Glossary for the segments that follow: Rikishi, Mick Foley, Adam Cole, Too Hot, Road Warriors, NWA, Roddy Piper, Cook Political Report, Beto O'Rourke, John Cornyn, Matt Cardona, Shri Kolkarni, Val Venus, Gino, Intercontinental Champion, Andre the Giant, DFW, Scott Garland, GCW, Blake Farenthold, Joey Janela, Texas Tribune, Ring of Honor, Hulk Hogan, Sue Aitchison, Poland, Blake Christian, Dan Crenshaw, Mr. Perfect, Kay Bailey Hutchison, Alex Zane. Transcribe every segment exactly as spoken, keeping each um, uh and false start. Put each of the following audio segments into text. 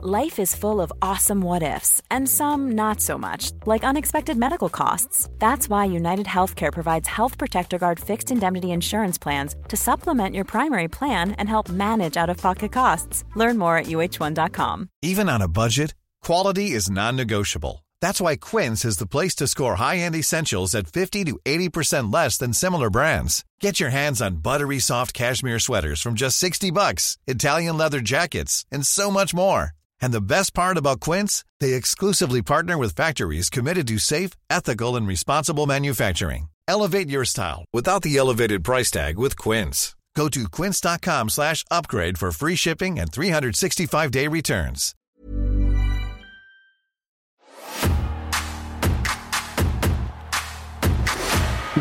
Life is full of awesome what-ifs, and some not so much, like unexpected medical costs. That's why United Healthcare provides Health Protector Guard fixed indemnity insurance plans to supplement your primary plan and help manage out-of-pocket costs. Learn more at U H one dot com. Even on a budget, quality is non-negotiable. That's why Quince is the place to score high-end essentials at fifty to eighty percent less than similar brands. Get your hands on buttery soft cashmere sweaters from just sixty bucks, Italian leather jackets, and so much more. And the best part about Quince, they exclusively partner with factories committed to safe, ethical, and responsible manufacturing. Elevate your style without the elevated price tag with Quince. Go to quince.com slash upgrade for free shipping and three sixty-five day returns. We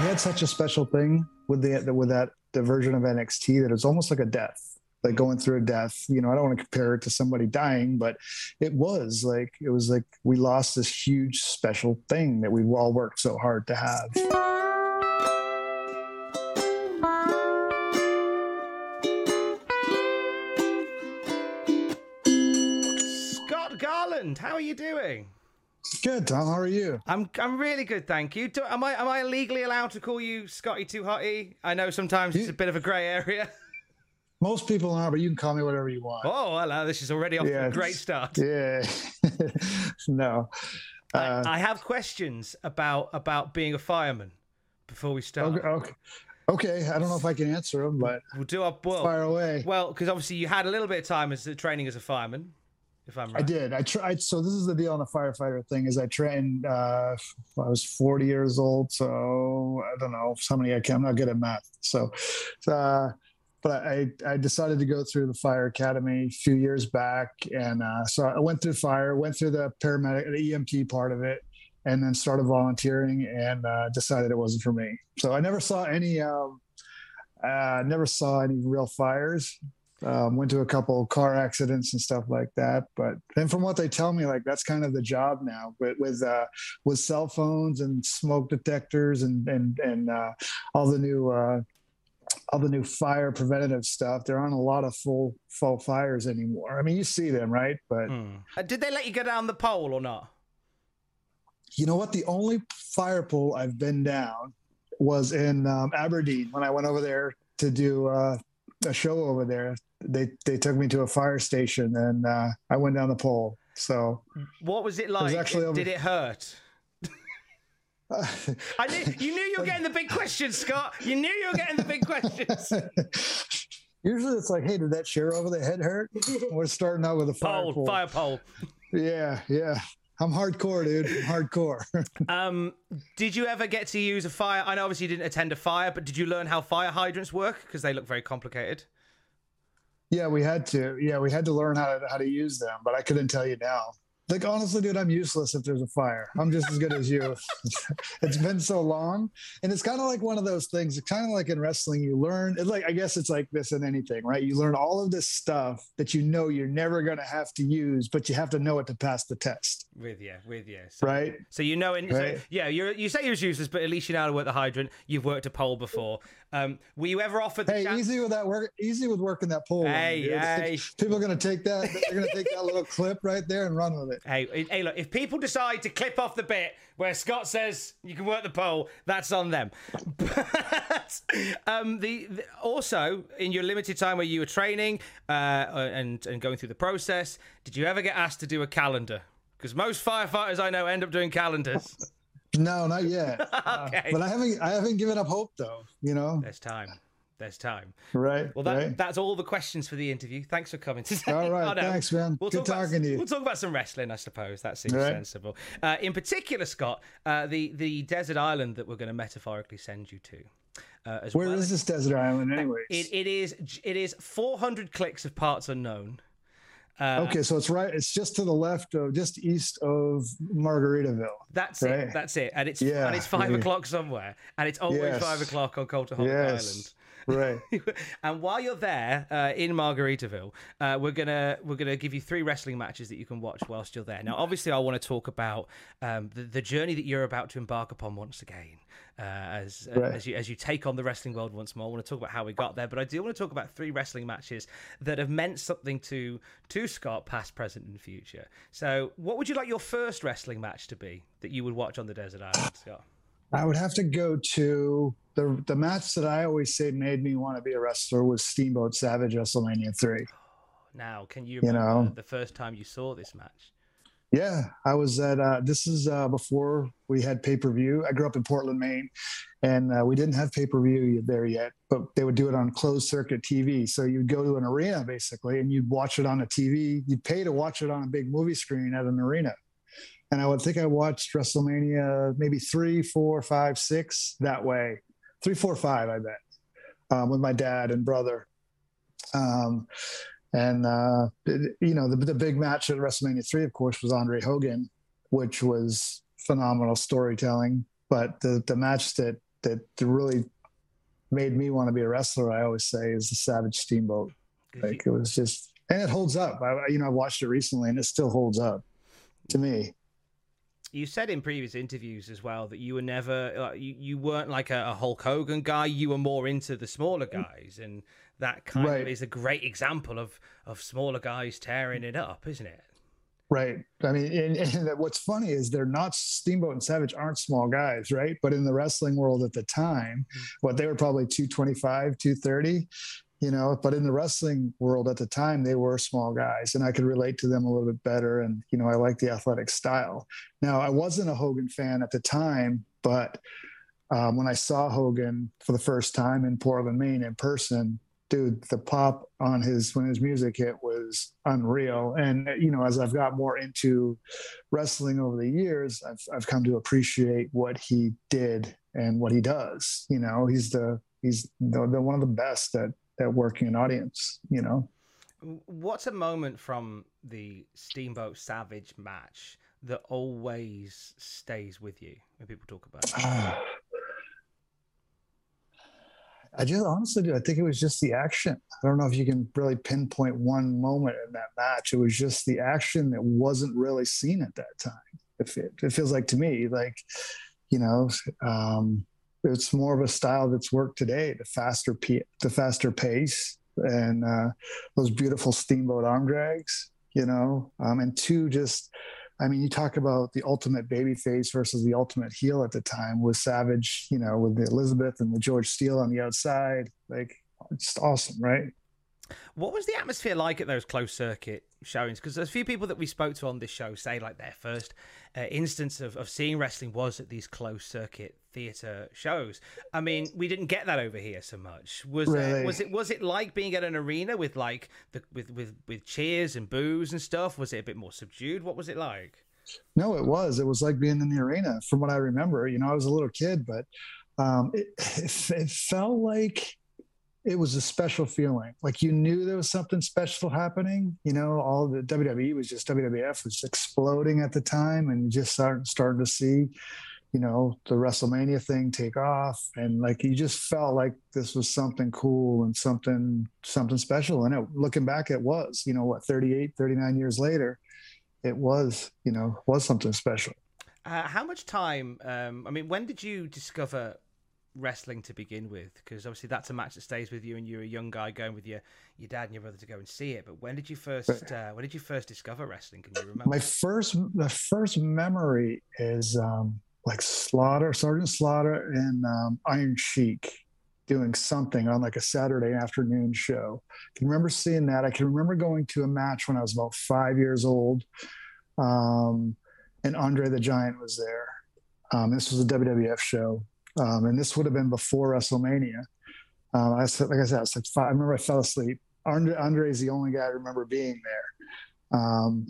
had such a special thing with the with that diversion of N X T that it was almost like a death. Like going through a death, you know, I don't want to compare it to somebody dying, but it was like, it was like we lost this huge special thing that we all worked so hard to have. Scott Garland, how are you doing? Good, Tom. How are you? I'm I'm really good, thank you. Do, am I am I legally allowed to call you Scotty two Hotty? I know sometimes it's a bit of a grey area. Most people are, but you can call me whatever you want. Oh, hello. This is already off yeah, to a great start. Yeah. No. Uh, I, I have questions about, about being a fireman before we start. Okay, okay. okay. I don't know if I can answer them, but we'll do our well, fire away. Well, because obviously you had a little bit of time as training as a fireman, if I'm right. I did. I tried. So this is the deal on the firefighter thing is I trained, uh, I was forty years old. So I don't know how many I can. I'm not good at math. So, uh, But I, I decided to go through the fire academy a few years back. And uh, so I went through fire, went through the paramedic, the E M T part of it, and then started volunteering and uh, decided it wasn't for me. So I never saw any, um, uh, never saw any real fires. Um, went to a couple car accidents and stuff like that. But then from what they tell me, like, that's kind of the job now, but with, uh, with cell phones and smoke detectors and, and, and uh, all the new, uh, all the new fire preventative stuff. There aren't a lot of full full fires anymore. I mean, you see them, right? But mm. uh, did they let you go down the pole or not? You know what? The only fire pole I've been down was in um, Aberdeen when I went over there to do uh, a show over there. They they took me to a fire station and uh, I went down the pole. So what was it like? It was actually over- did it hurt? I knew, you knew you were getting the big questions, Scott. You knew you were getting the big questions. Usually it's like, hey, did that chair over the head hurt? We're starting out with a fire pole. pole. Fire pole. Yeah, yeah. I'm hardcore, dude. I'm hardcore. um, did you ever get to use a fire? I know obviously you didn't attend a fire, but did you learn how fire hydrants work? Because they look very complicated. Yeah, we had to. Yeah, we had to learn how to, how to use them, but I couldn't tell you now. Like, honestly, dude, I'm useless if there's a fire. I'm just as good as you. It's been so long. And it's kind of like one of those things. It's kind of like in wrestling, you learn. It's like, I guess it's like this in anything, right? You learn all of this stuff that you know you're never going to have to use, but you have to know it to pass the test. With you, with you. So, right? So you know, in, right? So, yeah, you're, you say you're useless, but at least you know how to work the hydrant. You've worked a pole before. Um, were you ever offered the hey, chance? Easy with that work, easy with working that pole. Hey, one, hey. People are going to take that. They're going to take that little clip right there and run with it. Hey, hey, look, if people decide to clip off the bit where Scott says you can work the pole, that's on them. But um, the, the also, in your limited time where you were training uh, and, and going through the process, did you ever get asked to do a calendar? Because most firefighters I know end up doing calendars. No, not yet. Okay. Uh, but I haven't I haven't given up hope, though, you know? There's time. There's time. Right. Well, that, right. that's all the questions for the interview. Thanks for coming today. All right. Oh, no. Thanks, man. We'll Good talk talking about, to you. We'll talk about some wrestling, I suppose. That seems right. sensible. Uh, in particular, Scott, uh, the, the desert island that we're going to metaphorically send you to. Uh, as Where well. is this desert island, anyways? It, it is It is four hundred clicks of parts unknown. Uh, okay, so it's right. It's just to the left of, just east of Margaritaville. That's right? it. That's it. And it's yeah, and it's five yeah. o'clock somewhere. And it's always yes. five o'clock on Coulter Hollow yes. Island. Right. And while you're there uh, in Margaritaville, uh, we're gonna we're gonna give you three wrestling matches that you can watch whilst you're there. Now, obviously, I want to talk about um, the, the journey that you're about to embark upon once again, uh, as right. uh, as you as you take on the wrestling world once more. I want to talk about how we got there, but I do want to talk about three wrestling matches that have meant something to to Scott, past, present, and future. So, what would you like your first wrestling match to be that you would watch on the desert island, Scott? I would have to go to the the match that I always say made me want to be a wrestler was Steamboat Savage WrestleMania three. Now, can you remember you know, the first time you saw this match? Yeah, I was at, uh, this is uh, before we had pay-per-view. I grew up in Portland, Maine, and uh, we didn't have pay-per-view there yet, but they would do it on closed-circuit T V. So you'd go to an arena, basically, and you'd watch it on a T V. You'd pay to watch it on a big movie screen at an arena. And I would think I watched WrestleMania maybe three, four, five, six that way. Three, four, five, I bet, um, with my dad and brother. Um, and, uh, it, you know, the, the big match at WrestleMania three, of course, was Andre Hogan, which was phenomenal storytelling. But the, the match that, that really made me want to be a wrestler, I always say, is the Savage Steamboat. Like, it was just, and it holds up. I, you know, I watched it recently and it still holds up to me. You said in previous interviews as well that you were never, uh, you, you weren't like a, a Hulk Hogan guy. You were more into the smaller guys, and that kind right. of is a great example of of smaller guys tearing it up, isn't it? Right. I mean, and, and what's funny is they're not, Steamboat and Savage aren't small guys, right? But in the wrestling world at the time, what well, they were probably two twenty-five, two thirty, you know, but in the wrestling world at the time, they were small guys, and I could relate to them a little bit better. And, you know, I like the athletic style. Now, I wasn't a Hogan fan at the time, but um, when I saw Hogan for the first time in Portland, Maine in person, dude, the pop on his, when his music hit was unreal. And, you know, as I've got more into wrestling over the years, I've, I've come to appreciate what he did and what he does. You know, he's the, he's the, the one of the best that, that working an audience, you know. What's a moment from the Steamboat Savage match that always stays with you when people talk about it? Uh, I just honestly do. I think it was just the action. I don't know if you can really pinpoint one moment in that match. It was just the action that wasn't really seen at that time. It, it feels like to me, like, you know, um, it's more of a style that's worked today, the faster p the faster pace and uh those beautiful Steamboat arm drags, you know, um and two, just I mean, you talk about the ultimate baby face versus the ultimate heel at the time with Savage, you know, with the Elizabeth and the George Steele on the outside. Like, it's awesome, right? What was the atmosphere like at those closed circuit showings? Because there's a few people that we spoke to on this show say like their first uh, instance of, of seeing wrestling was at these closed circuit theater shows. I mean, we didn't get that over here so much. Was really? it, was it was it like being at an arena with like the with, with with cheers and boos and stuff? Was it a bit more subdued? What was it like? No, it was. It was like being in the arena, from what I remember. You know, I was a little kid, but um, it, it it felt like. It was a special feeling. Like, you knew there was something special happening. You know, all the W W E was just, W W F was exploding at the time, and you just start, started to see, you know, the WrestleMania thing take off. And like, you just felt like this was something cool and something, something special. And it, looking back, it was, you know, what, thirty-eight, thirty-nine years later, it was, you know, was something special. Uh, how much time, um, I mean, when did you discover wrestling to begin with? Because obviously that's a match that stays with you, and you're a young guy going with your your dad and your brother to go and see it. But when did you first uh, when did you first discover wrestling? Can you remember? My first the first memory is um like Slaughter, Sergeant Slaughter and um Iron Sheik doing something on like a Saturday afternoon show. I can remember seeing that. I can remember going to a match when I was about five years old, um and Andre the Giant was there. Um this was a W W F show. Um, and this would have been before WrestleMania. Uh, I was, like I said, I was like five. I remember I fell asleep. Andre, Andre is the only guy I remember being there. Um,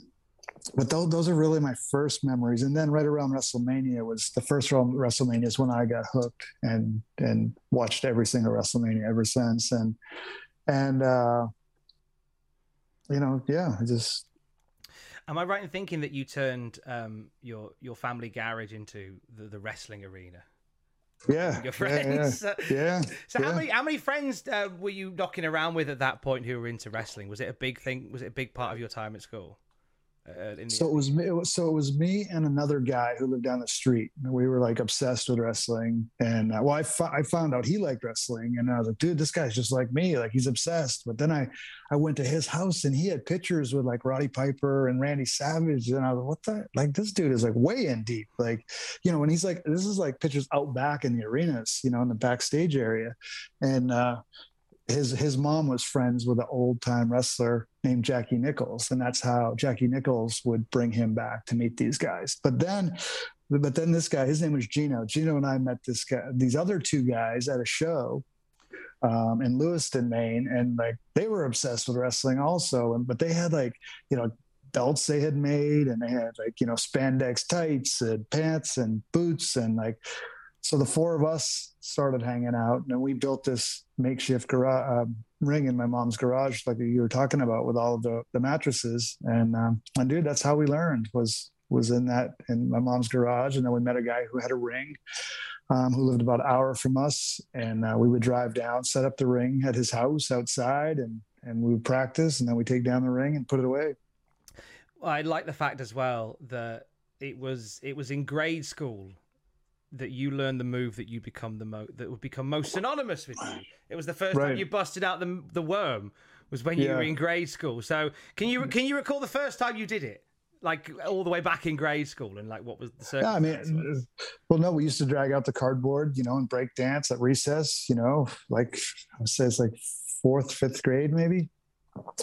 but those, those are really my first memories. And then right around WrestleMania was the first WrestleMania is when I got hooked and and watched every single WrestleMania ever since. And and uh, you know, yeah, I just. Am I right in thinking that you turned um, your your family garage into the, the wrestling arena? Yeah, your friends. Yeah. yeah. So, so yeah. how many how many friends uh, were you knocking around with at that point who were into wrestling? Was it a big thing? Was it a big part of your time at school? Uh, in the- so it was me. It was, so it was me and another guy who lived down the street. We were like obsessed with wrestling, and uh, well, I, fu- I found out he liked wrestling, and I was like, dude, this guy's just like me. Like he's obsessed. But then I, I went to his house, and he had pictures with like Roddy Piper and Randy Savage, and I was like, what the? Like this dude is like way in deep. Like, you know, and he's like, this is like pictures out back in the arenas, you know, in the backstage area, and uh, his his mom was friends with an old time wrestler named Jackie Nichols, and that's how Jackie Nichols would bring him back to meet these guys. But then, but then this guy, his name was Gino. Gino and I met this guy, these other two guys at a show um, in Lewiston, Maine, and like they were obsessed with wrestling also. And but they had like, you know, belts they had made, and they had like, you know, spandex tights and pants and boots, and like, so the four of us started hanging out, and we built this makeshift garage. Uh, ring in my mom's garage, like you were talking about, with all of the, the mattresses. And um and dude, that's how we learned, was was in that in my mom's garage. And then we met a guy who had a ring, um who lived about an hour from us, and uh, we would drive down, set up the ring at his house outside, and and we would practice, and then we take down the ring and put it away. Well, I like the fact as well that it was it was in grade school that you learn the move that you become the mo that would become most synonymous with you. It was the first right. time you busted out the the worm was when yeah. you were in grade school. So can you can you recall the first time you did it, like all the way back in grade school, and like what was the circumstance? Yeah, I mean, it was... well, no, we used to drag out the cardboard, you know, and break dance at recess. You know, like I would say it's like fourth, fifth grade maybe,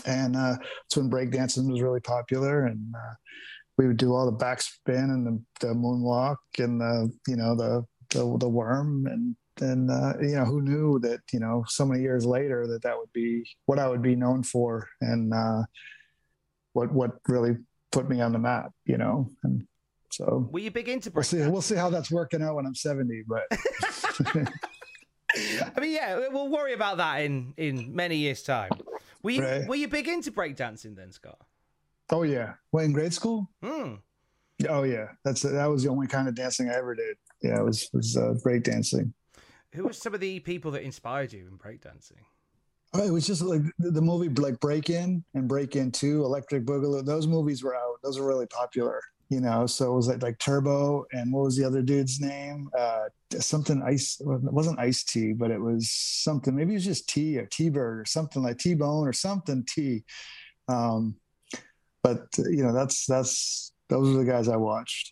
and uh, that's when break dancing was really popular, and. Uh, We would do all the backspin and the, the moonwalk and the, you know, the the, the worm, and and uh, you know, who knew that, you know, so many years later that that would be what I would be known for, and uh, what what really put me on the map, you know. And so, were you big into break? We'll see, we'll see how that's working out when I'm seventy, but. I mean, yeah, we'll worry about that in in many years' time. Were you right. were you big into breakdancing then, Scott? Oh yeah, well in grade school. Mm. Oh yeah, that's that was the only kind of dancing I ever did. Yeah, it was was uh, break dancing. Who were some of the people that inspired you in break dancing? Oh, it was just like the movie like Break In and Break In Two, Electric Boogaloo. Those movies were out. Those were really popular, you know. So it was like like Turbo, and what was the other dude's name? Uh, something Ice. It wasn't Ice T, but it was something. Maybe it was just T or T Bird or something, like T Bone or something T. Um, But, you know, that's that's those are the guys I watched.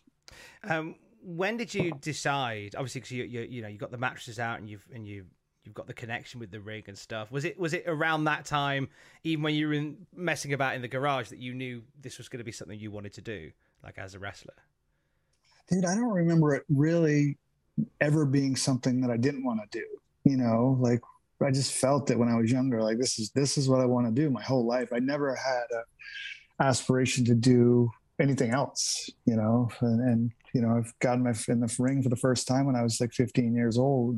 Um, when did you decide? Obviously, because you, you you know you got the mattresses out, and you've and you you've got the connection with the rig and stuff. Was it was it around that time, even when you were in, messing about in the garage, that you knew this was going to be something you wanted to do, like as a wrestler? Dude, I don't remember it really ever being something that I didn't want to do. You know, like I just felt it when I was younger. Like this is this is what I want to do my whole life. I never had a aspiration to do anything else, you know, and, and you know, I've gotten my in the ring for the first time when I was like fifteen years old.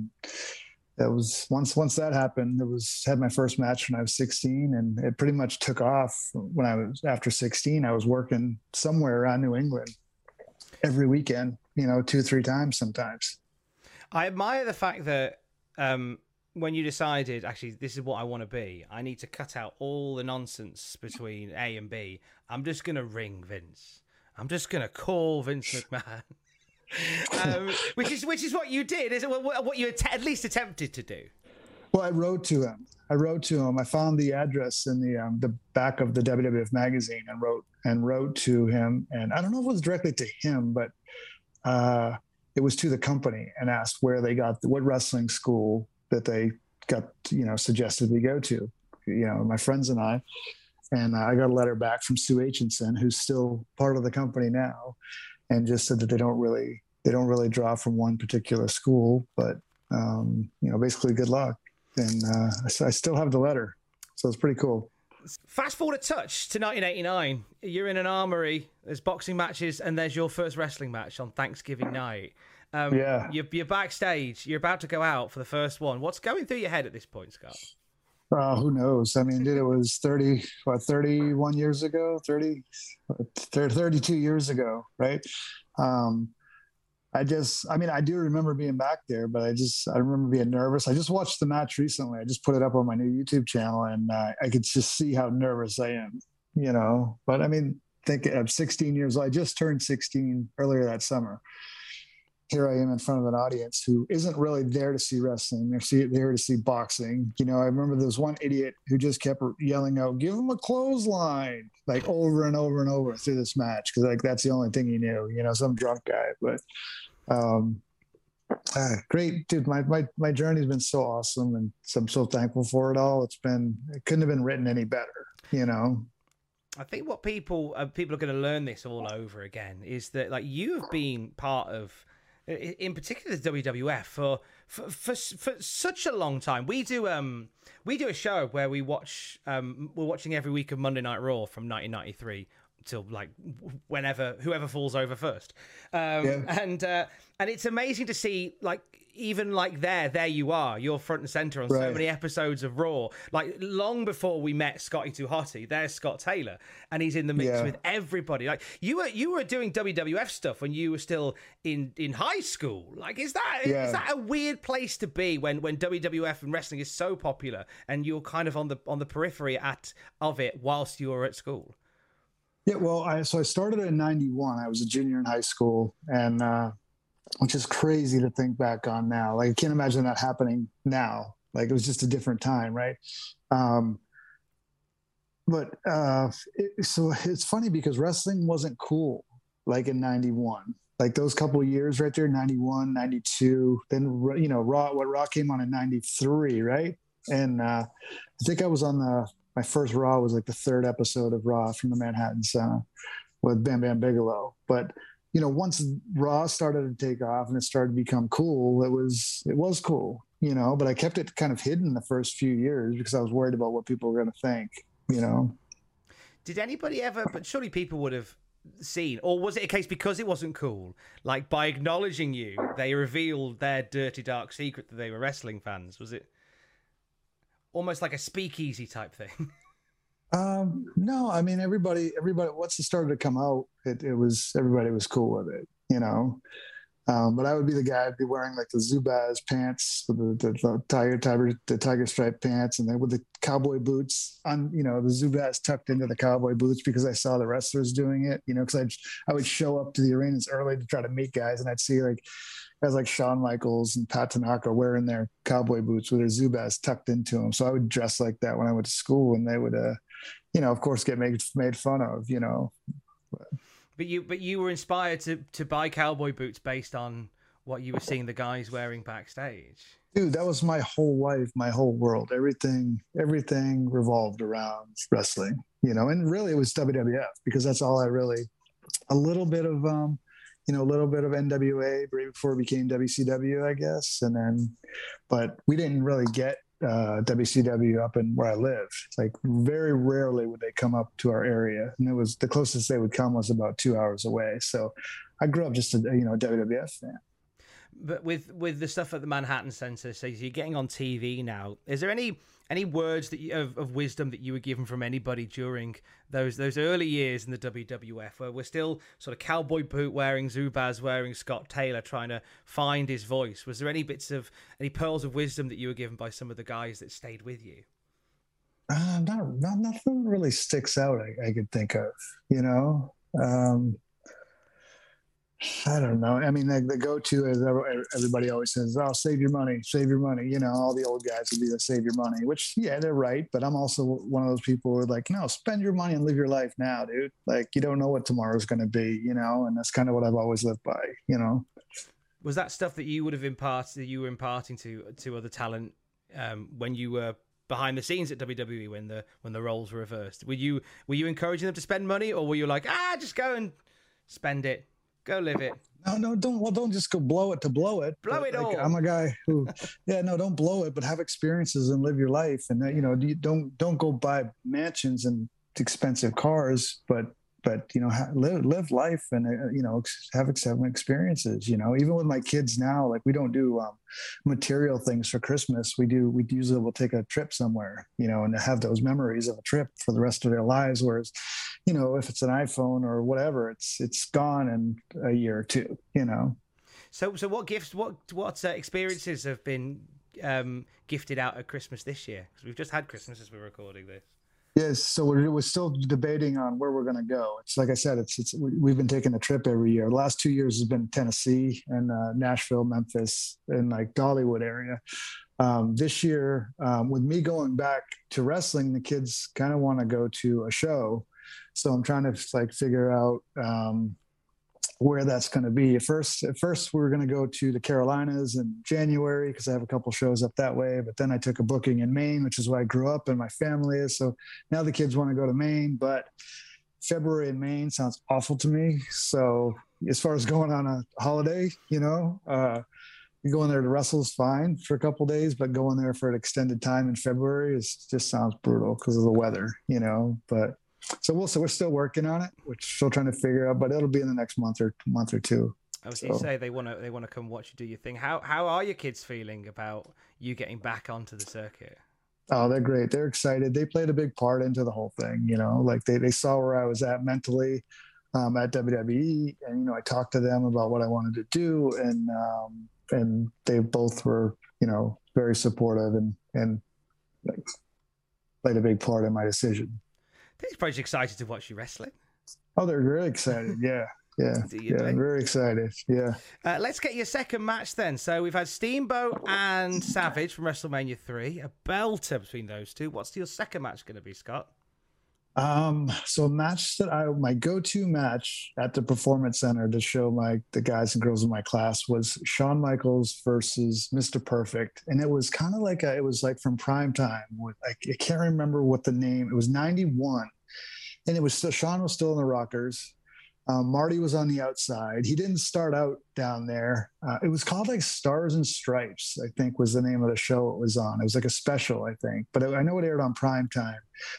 That was once once that happened. It was had my first match when I was sixteen, and it pretty much took off when I was after sixteen. I was working somewhere around New England every weekend, you know, two three times sometimes. I admire the fact that um, when you decided, actually, this is what I want to be, I need to cut out all the nonsense between A and B. I'm just going to ring Vince. I'm just going to call Vince McMahon, um, which is which is what you did, is it? What you at least attempted to do. Well, I wrote to him. I wrote to him. I found the address in the um, the back of the W W F magazine, and wrote and wrote to him. And I don't know if it was directly to him, but uh, it was to the company, and asked where they got the, what wrestling school that they got, you know, suggested we go to, you know, my friends and I, and I got a letter back from Sue Aitchison, who's still part of the company now, and just said that they don't really, they don't really draw from one particular school, but, um, you know, basically good luck. And uh, I, I still have the letter. So it's pretty cool. Fast forward a touch to nineteen eighty-nine. You're in an armory, there's boxing matches, and there's your first wrestling match on Thanksgiving night. Um, yeah, you're, you're backstage. You're about to go out for the first one. What's going through your head at this point, Scott? Uh, who knows? I mean, dude, it was thirty, what, thirty-one years ago, thirty, thirty-two years ago, right? Um, I just, I mean, I do remember being back there, but I just, I remember being nervous. I just watched the match recently. I just put it up on my new YouTube channel, and uh, I could just see how nervous I am, you know. But I mean, think I'm sixteen years old. I just turned sixteen earlier that summer. Here I am in front of an audience who isn't really there to see wrestling. They're see, there to see boxing. You know, I remember there was one idiot who just kept yelling out, "Give him a clothesline," like over and over and over through this match. Cause like, that's the only thing he knew, you know, some drunk guy, but um, ah, great dude. My, my, my journey has been so awesome, and so I'm so thankful for it all. It's been, it couldn't have been written any better, you know? I think what people, uh, people are going to learn this all over again is that, like, you have been part of, in particular, the W W F for, for for for such a long time. We do um we do a show where we watch um we're watching every week of Monday Night Raw from nineteen ninety-three till like whenever, whoever falls over first. Um yeah. and uh, and it's amazing to see, like, even like there there you are, you're front and center on right. so many episodes of Raw. Like, long before we met Scotty two Hotty, there's Scott Taylor, and he's in the mix yeah. with everybody. Like, you were you were doing W W F stuff when you were still in in high school. Like, is that yeah. is that a weird place to be when when W W F and wrestling is so popular, and you're kind of on the on the periphery at of it whilst you were at school? Yeah, well, I so I started in ninety-one. I was a junior in high school, and uh which is crazy to think back on now. Like, I can't imagine that happening now. Like, it was just a different time, right? Um, but uh, it, so it's funny because wrestling wasn't cool, like, in ninety-one. Like, those couple of years right there, ninety-one, ninety-two. Then, you know, Raw, what Raw came on in ninety-three, right? And uh, I think I was on the, my first Raw was, like, the third episode of Raw from the Manhattan Center with Bam Bam Bigelow. But you know, once Raw started to take off and it started to become cool, it was, it was cool, you know, but I kept it kind of hidden the first few years because I was worried about what people were going to think, you know. Did anybody ever, but surely people would have seen, or was it a case because it wasn't cool? Like, by acknowledging you, they revealed their dirty, dark secret that they were wrestling fans. Was it almost like a speakeasy type thing? Um, no, I mean, everybody, everybody, once it started to come out, it, it was, everybody was cool with it, you know? Um, but I would be the guy, I'd be wearing like the Zubaz pants, the, the, the tiger, tiger, the tiger stripe pants, and then with the cowboy boots on, you know, the Zubaz tucked into the cowboy boots because I saw the wrestlers doing it, you know, cause I, I would show up to the arenas early to try to meet guys. And I'd see like guys like Shawn Michaels and Pat Tanaka wearing their cowboy boots with their Zubaz tucked into them. So I would dress like that when I went to school, and they would, uh, you know, of course, get made made fun of, you know. But you, but you were inspired to to buy cowboy boots based on what you were seeing the guys wearing backstage. Dude, that was my whole life, my whole world. Everything, everything revolved around wrestling, you know. And really, it was W W F because that's all I really. A little bit of, um, you know, a little bit of N W A right before it became W C W, I guess, and then, but we didn't really get uh W C W up in where I lived. Like, very rarely would they come up to our area, and it was the closest they would come was about two hours away. So I grew up just a, you know, W W F fan. But with with the stuff at the Manhattan Center, so you're getting on T V now, is there any any words that you, of, of wisdom that you were given from anybody during those those early years in the W W F, where we're still sort of cowboy boot wearing, Zubaz wearing Scott Taylor, trying to find his voice? Was there any bits of, any pearls of wisdom that you were given by some of the guys that stayed with you? Uh, not, not nothing really sticks out I, I could think of, you know? Um, I don't know. I mean, the, the go-to is everybody always says, "Oh, save your money, save your money." You know, all the old guys would be like, "Save your money," which, yeah, they're right. But I'm also one of those people who are like, "No, spend your money and live your life now, dude. Like, you don't know what tomorrow's going to be, you know." And that's kind of what I've always lived by, you know. Was that stuff that you would have imparted, that you were imparting to to other talent um, when you were behind the scenes at W W E, when the when the roles were reversed? Were you were you encouraging them to spend money, or were you like, "Ah, just go and spend it"? Go live it. No, no, don't. Well, don't just go blow it to blow it. Blow it all. Like, I'm a guy who, yeah, no, don't blow it, but have experiences and live your life. And you know, don't don't go buy mansions and expensive cars, but but you know, live live life and you know, have experiences. You know, even with my kids now, like we don't do um, material things for Christmas. We do. We usually will take a trip somewhere, you know, and have those memories of a trip for the rest of their lives. Whereas, you know, if it's an iPhone or whatever, it's it's gone in a year or two, you know. So, so what gifts, what what uh, experiences have been um, gifted out at Christmas this year? Because we've just had Christmas as we're recording this. Yes, so we're, we're still debating on where we're going to go. It's like I said, it's, it's we've been taking a trip every year. The last two years has been Tennessee and uh, Nashville, Memphis, and like Dollywood area. Um, this year, um, with me going back to wrestling, the kids kind of want to go to a show. So I'm trying to like figure out um, where that's going to be. At first, at first we were going to go to the Carolinas in January because I have a couple shows up that way. But then I took a booking in Maine, which is where I grew up and my family is. So now the kids want to go to Maine, but February in Maine sounds awful to me. So as far as going on a holiday, you know, uh, going there to wrestle is fine for a couple of days, but going there for an extended time in February is just sounds brutal because of the weather, you know. But so we'll so we're still working on it, we're still trying to figure out, but it'll be in the next month or month or two. I was so. Going to say they want to they want to come watch you do your thing. How how are your kids feeling about you getting back onto the circuit? Oh, they're great. They're excited. They played a big part into the whole thing, you know. Like they they saw where I was at mentally um, at W W E, and you know I talked to them about what I wanted to do, and. Um, and they both were, you know, very supportive and, and like played a big part in my decision. They're probably excited to watch you wrestling. Oh, they're really excited. Yeah. Yeah. Yeah. Think? Very excited. Yeah. Uh, let's get your second match then. So we've had Steamboat and Savage from WrestleMania three, a belter between those two. What's your second match going to be, Scott? Um, so a match that I, my go-to match at the Performance Center to show my, the guys and girls in my class was Shawn Michaels versus Mister Perfect. And it was kind of like a, it was like from prime time with, like, I can't remember what the name, it was ninety-one, and it was still, Shawn was still in the Rockers. Um, Marty was on the outside. He didn't start out down there. Uh, it was called like Stars and Stripes, I think was the name of the show it was on. It was like a special, I think, but I, I know it aired on prime time.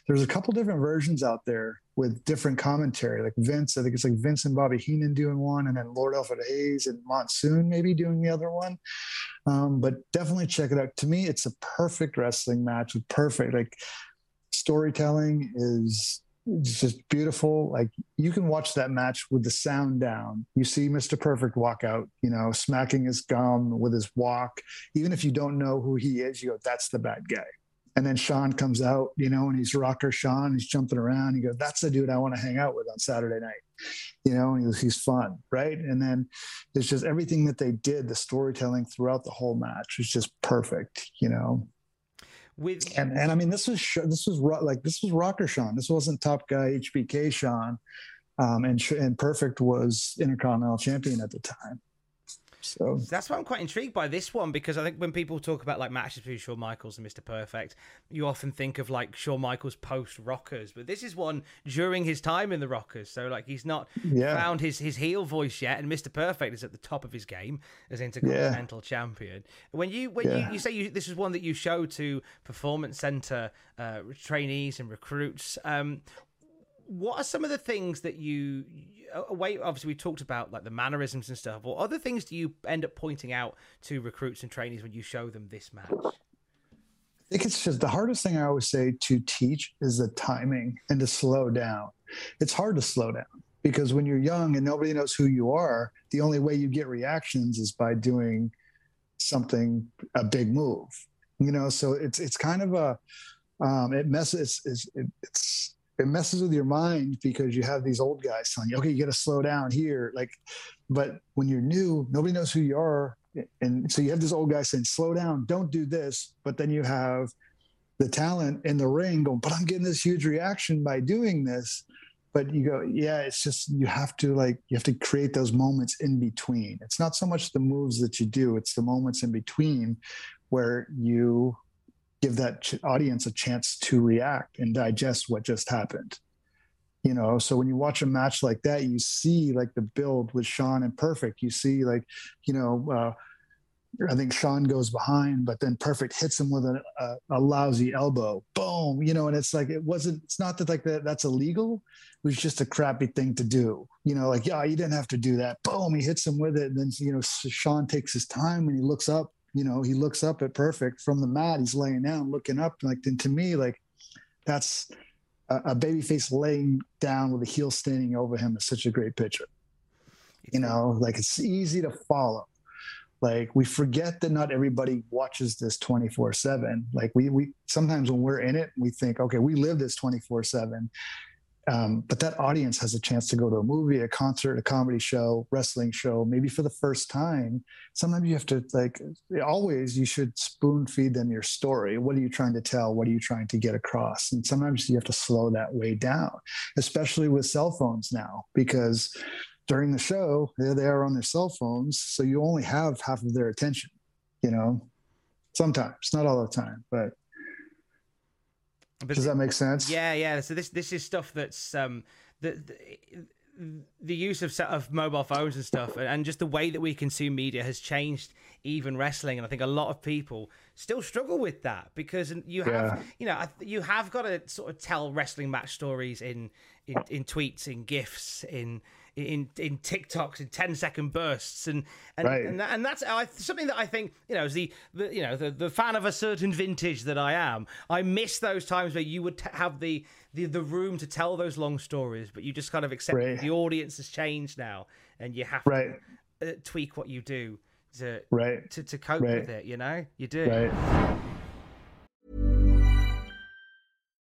There's a couple different versions out there with different commentary, like Vince, I think it's like Vince and Bobby Heenan doing one, and then Lord Alfred Hayes and Monsoon maybe doing the other one. Um, but definitely check it out. To me, it's a perfect wrestling match with perfect, like storytelling is it's just beautiful. Like you can watch that match with the sound down. You see Mister Perfect walk out, you know, smacking his gum with his walk. Even if you don't know who he is, you go, that's the bad guy. And then Shawn comes out, you know, and he's Rocker Shawn. He's jumping around. You go, that's the dude I want to hang out with on Saturday night, you know, and he's fun, right? And then it's just everything that they did, the storytelling throughout the whole match was just perfect, you know. With and and I mean this was this was like this was Rocker Shawn. This wasn't Top Guy H B K Shawn, um, and and Perfect was Intercontinental Champion at the time. So that's why I'm quite intrigued by this one, because I think when people talk about like matches between Shawn Michaels and Mister Perfect, you often think of like Shawn Michaels post Rockers, but this is one during his time in the Rockers. So like he's not yeah. found his, his heel voice yet, and Mister Perfect is at the top of his game as Intercontinental yeah. Champion. When you when yeah. you, you say you, this is one that you show to Performance Center uh, trainees and recruits. Um, What are some of the things that you, away? Obviously we talked about like the mannerisms and stuff, what other things do you end up pointing out to recruits and trainees when you show them this match? I think it's just the hardest thing I always say to teach is the timing and to slow down. It's hard to slow down because when you're young and nobody knows who you are, the only way you get reactions is by doing something, a big move, you know? So it's, it's kind of a, um, it messes, it's, it's, it's it messes with your mind because you have these old guys telling you, okay, you got to slow down here. Like, but when you're new, nobody knows who you are. And so you have this old guy saying, slow down, don't do this. But then you have the talent in the ring going, but I'm getting this huge reaction by doing this. But you go, yeah, it's just, you have to like, you have to create those moments in between. It's not so much the moves that you do. It's the moments in between where you give that ch- audience a chance to react and digest what just happened, you know? So when you watch a match like that, you see like the build with Shawn and Perfect, you see like, you know, uh, I think Shawn goes behind, but then Perfect hits him with a, a, a lousy elbow, boom, you know? And it's like, it wasn't, it's not that like that that's illegal. It was just a crappy thing to do, you know, like, yeah, you didn't have to do that. Boom. He hits him with it. And then, you know, Shawn takes his time and he looks up. You know, he looks up at Perfect from the mat. He's laying down, looking up. Like, then to me, like, that's a, a babyface laying down with a heel standing over him is such a great picture. You know, like it's easy to follow. Like, we forget that not everybody watches this twenty-four seven. Like, we, we sometimes when we're in it, we think, okay, we live this twenty-four seven. Um, but that audience has a chance to go to a movie, a concert, a comedy show, wrestling show, maybe for the first time. Sometimes you have to, like, always you should spoon feed them your story. What are you trying to tell? What are you trying to get across? And sometimes you have to slow that way down, especially with cell phones now, because during the show, there they are on their cell phones. So you only have half of their attention, you know, sometimes, not all the time, but. But does that make sense? Yeah, yeah. So this this is stuff that's um the the, the use of of mobile phones and stuff, and just the way that we consume media has changed even wrestling. And I think a lot of people still struggle with that, because you have yeah. you know you have got to sort of tell wrestling match stories in in, in tweets, in GIFs, in. in in TikToks, in ten second bursts, and and right. and, that, and that's I, something that I think, you know, as the, the you know the, the fan of a certain vintage that I am, I miss those times where you would t- have the, the the room to tell those long stories, but you just kind of accept right. that the audience has changed now, and you have right. to uh, tweak what you do to right. to, to cope right. with it. You know, you do. Right.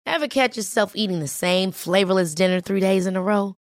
Ever catch yourself eating the same flavorless dinner three days in a row?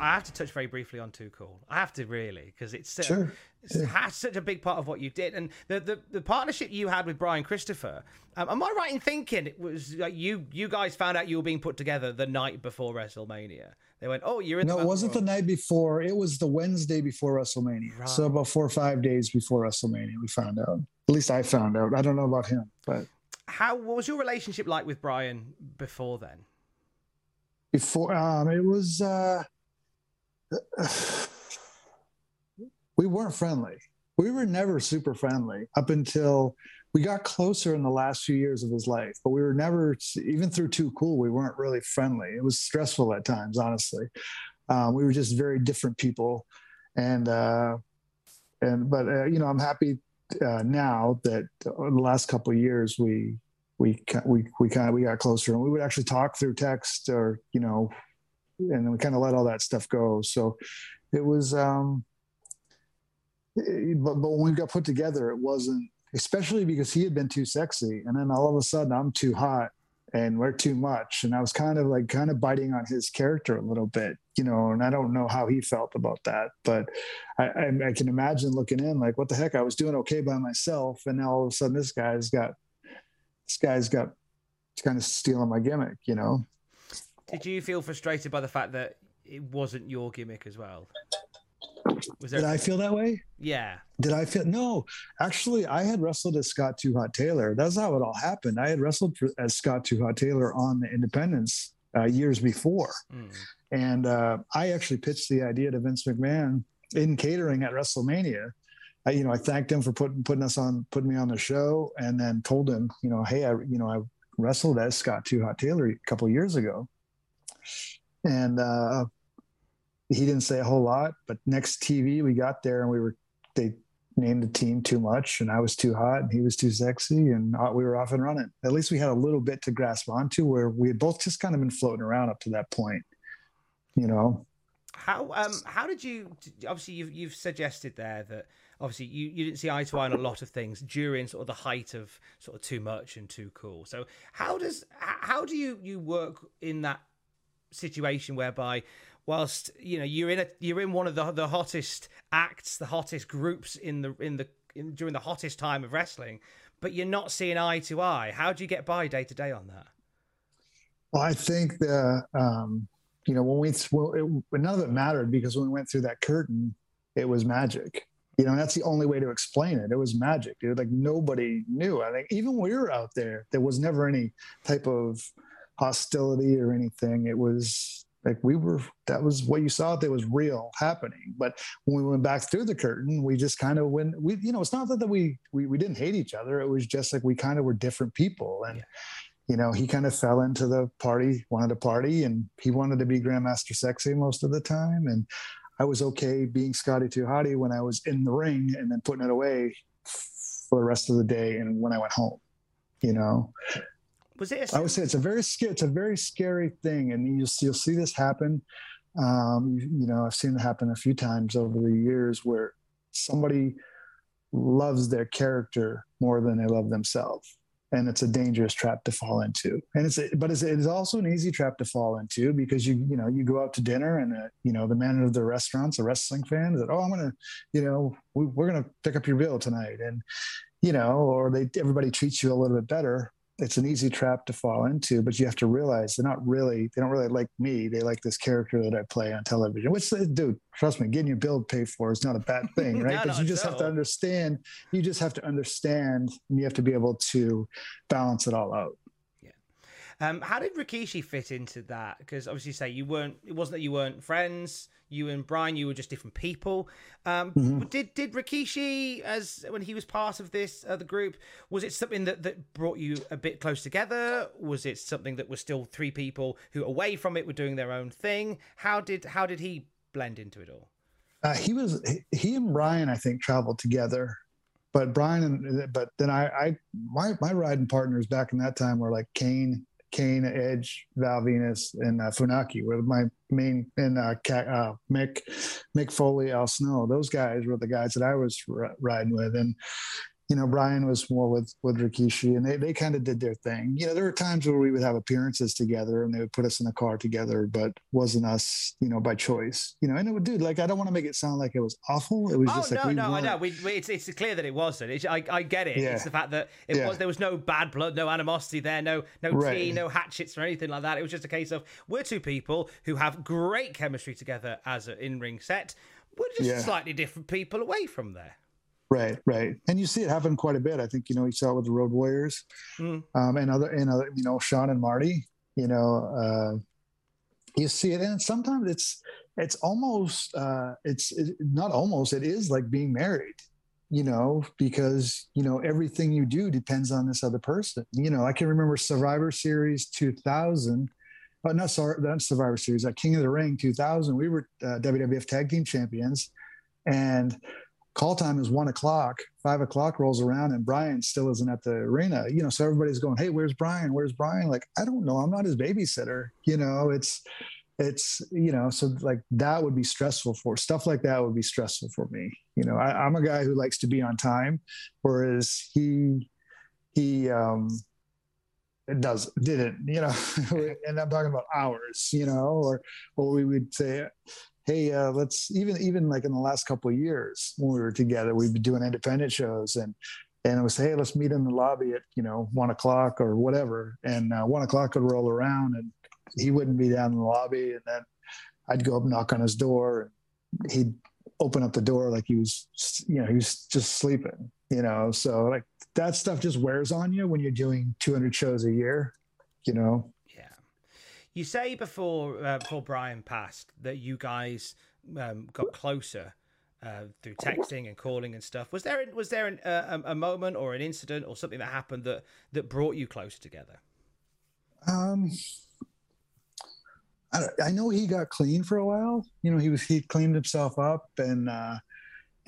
I have to touch very briefly on Too Cool. I have to, really, because it's, uh, sure. it's yeah. such a big part of what you did. And the, the, the partnership you had with Brian Christopher, um, am I right in thinking it was like you you guys found out you were being put together the night before WrestleMania? They went, oh, you're in the No, it wasn't the night before. It was the Wednesday before WrestleMania. Right. So about four or five days before WrestleMania, we found out. At least I found out. I don't know about him. But how what was your relationship like with Brian before then? Before, um, it was... Uh... we weren't friendly. We were never super friendly up until we got closer in the last few years of his life, but we were never, even through Too Cool, we weren't really friendly. It was stressful at times, honestly. Um, we were just very different people. And, uh, and, but, uh, you know, I'm happy uh, now that over the last couple of years, we, we, we, we kind of, we got closer, and we would actually talk through text or, you know, and then we kind of let all that stuff go. So it was, um, it, but, but when we got put together, it wasn't, especially because he had been Too Sexy. And then all of a sudden I'm Too Hot and we're Too Much. And I was kind of like, kind of biting on his character a little bit, you know, and I don't know how he felt about that, but I, I, I can imagine looking in like, what the heck, I was doing okay by myself. And now all of a sudden this guy's got, this guy's got kind of stealing my gimmick, you know? Did you feel frustrated by the fact that it wasn't your gimmick as well? Was there... Did I feel that way? Yeah. Did I feel? No, actually, I had wrestled as Scott two Hot Taylor. That's how it all happened. I had wrestled for, as Scott two Hot Taylor on the Independence uh, years before. Mm. And uh, I actually pitched the idea to Vince McMahon in catering at WrestleMania. I, you know, I thanked him for putting, putting us on, putting me on the show, and then told him, you know, hey, I, you know, I wrestled as Scott two Hot Taylor a couple of years ago. And uh, he didn't say a whole lot, but next T V we got there and we were, they named the team Too Much, and I was Too Hot and he was Too Sexy, and we were off and running. At least we had a little bit to grasp onto, where we had both just kind of been floating around up to that point, you know? How um how did you obviously you've you've suggested there that obviously you, you didn't see eye to eye on a lot of things during sort of the height of sort of Too Much and Too Cool. So how does how do you, you work in that situation whereby whilst you know you're in a you're in one of the the hottest acts, the hottest groups in the in the in, during the hottest time of wrestling, but you're not seeing eye to eye? How do you get by day to day on that? Well, I think the um you know, when we, well, it, none of it mattered because when we went through that curtain, it was magic. You know, that's the only way to explain it. It was magic, dude. Like nobody knew. I think even when we were out there, there was never any type of hostility or anything. It was like we were, that was what you saw that was real happening. But when we went back through the curtain, we just kind of went, we, you know, it's not that, that we, we, we didn't hate each other. It was just like we kind of were different people. And, yeah. You know, he kind of fell into the party, wanted to party, and he wanted to be Grandmaster Sexy most of the time. And I was okay being Scotty two Hotty when I was in the ring and then putting it away for the rest of the day and when I went home, you know. Was it? I would say it's a very scary, it's a very scary thing, and you'll, you'll see this happen. Um, you know, I've seen it happen a few times over the years where somebody loves their character more than they love themselves. And it's a dangerous trap to fall into. And it's, a, but it's, it's also an easy trap to fall into because you, you know, you go out to dinner and, uh, you know, the man of the restaurant's a wrestling fan that, oh, I'm going to, you know, we, we're going to pick up your bill tonight. And, you know, or they, everybody treats you a little bit better. It's an easy trap to fall into, but you have to realize they're not really, they don't really like me. They like this character that I play on television, which, dude, trust me, getting your bill paid for is not a bad thing, right? But you just so. have to understand, you just have to understand, and you have to be able to balance it all out. Yeah. Um, how did Rikishi fit into that? Because obviously you say you weren't, it wasn't that you weren't friends, you and Brian, you were just different people. Um, mm-hmm. Did did Rikishi, as when he was part of this other group, was it something that, that brought you a bit close together? Was it something that was still three people who away from it were doing their own thing? How did how did he blend into it all? Uh, he was he and Brian, I think, traveled together. But Brian and but then I, I my my riding partners back in that time were like Kane. Kane, Edge, Val Venus, and uh, Funaki were my main, and uh, uh, Mick, Mick Foley, Al Snow. Those guys were the guys that I was r- riding with. And, you know, Brian was more with, with Rikishi, and they, they kind of did their thing. You know, there were times where we would have appearances together and they would put us in a car together, but wasn't us, you know, by choice, you know, and it would, dude, like, I don't want to make it sound like it was awful. It was oh, just like, no, we no, weren't. I know. We, we, it's, it's clear that it wasn't. It's, I, I get it. Yeah. It's the fact that it yeah. was, there was no bad blood, no animosity there, no, no right. tea, no hatchets or anything like that. It was just a case of we're two people who have great chemistry together as an in-ring set. We're just yeah. slightly different people away from there. Right, right, and you see it happen quite a bit. I think you know you saw it with the Road Warriors, mm. um, and other and other you know Shawn and Marty. You know, uh, you see it, and sometimes it's it's almost uh, it's it, not almost it is like being married. You know, because you know everything you do depends on this other person. You know, I can remember Survivor Series two thousand. Oh no, sorry, not Survivor Series. Like King of the Ring two thousand. We were uh, W W F Tag Team Champions, and call time is one o'clock, five o'clock rolls around and Brian still isn't at the arena, you know, so everybody's going, hey, where's Brian? Where's Brian? Like, I don't know. I'm not his babysitter. You know, it's, it's, you know, so like that would be stressful for stuff like that would be stressful for me. You know, I, I'm a guy who likes to be on time, whereas he, he, um, It does didn't you know and I'm talking about hours, you know, or or we would say, hey, uh, let's even even like in the last couple of years when we were together, we'd be doing independent shows and and it was, hey, let's meet in the lobby at you know one o'clock or whatever, and uh, one o'clock would roll around and he wouldn't be down in the lobby, and then I'd go up and knock on his door and he'd open up the door like he was you know he was just sleeping, you know, so like that stuff just wears on you when you're doing two hundred shows a year, you know? Yeah. You say before, uh, before Brian passed that you guys um, got closer uh, through texting and calling and stuff. Was there, was there an, uh, a moment or an incident or something that happened that, that brought you closer together? Um, I, I know he got clean for a while, you know, he was, he cleaned himself up and, uh,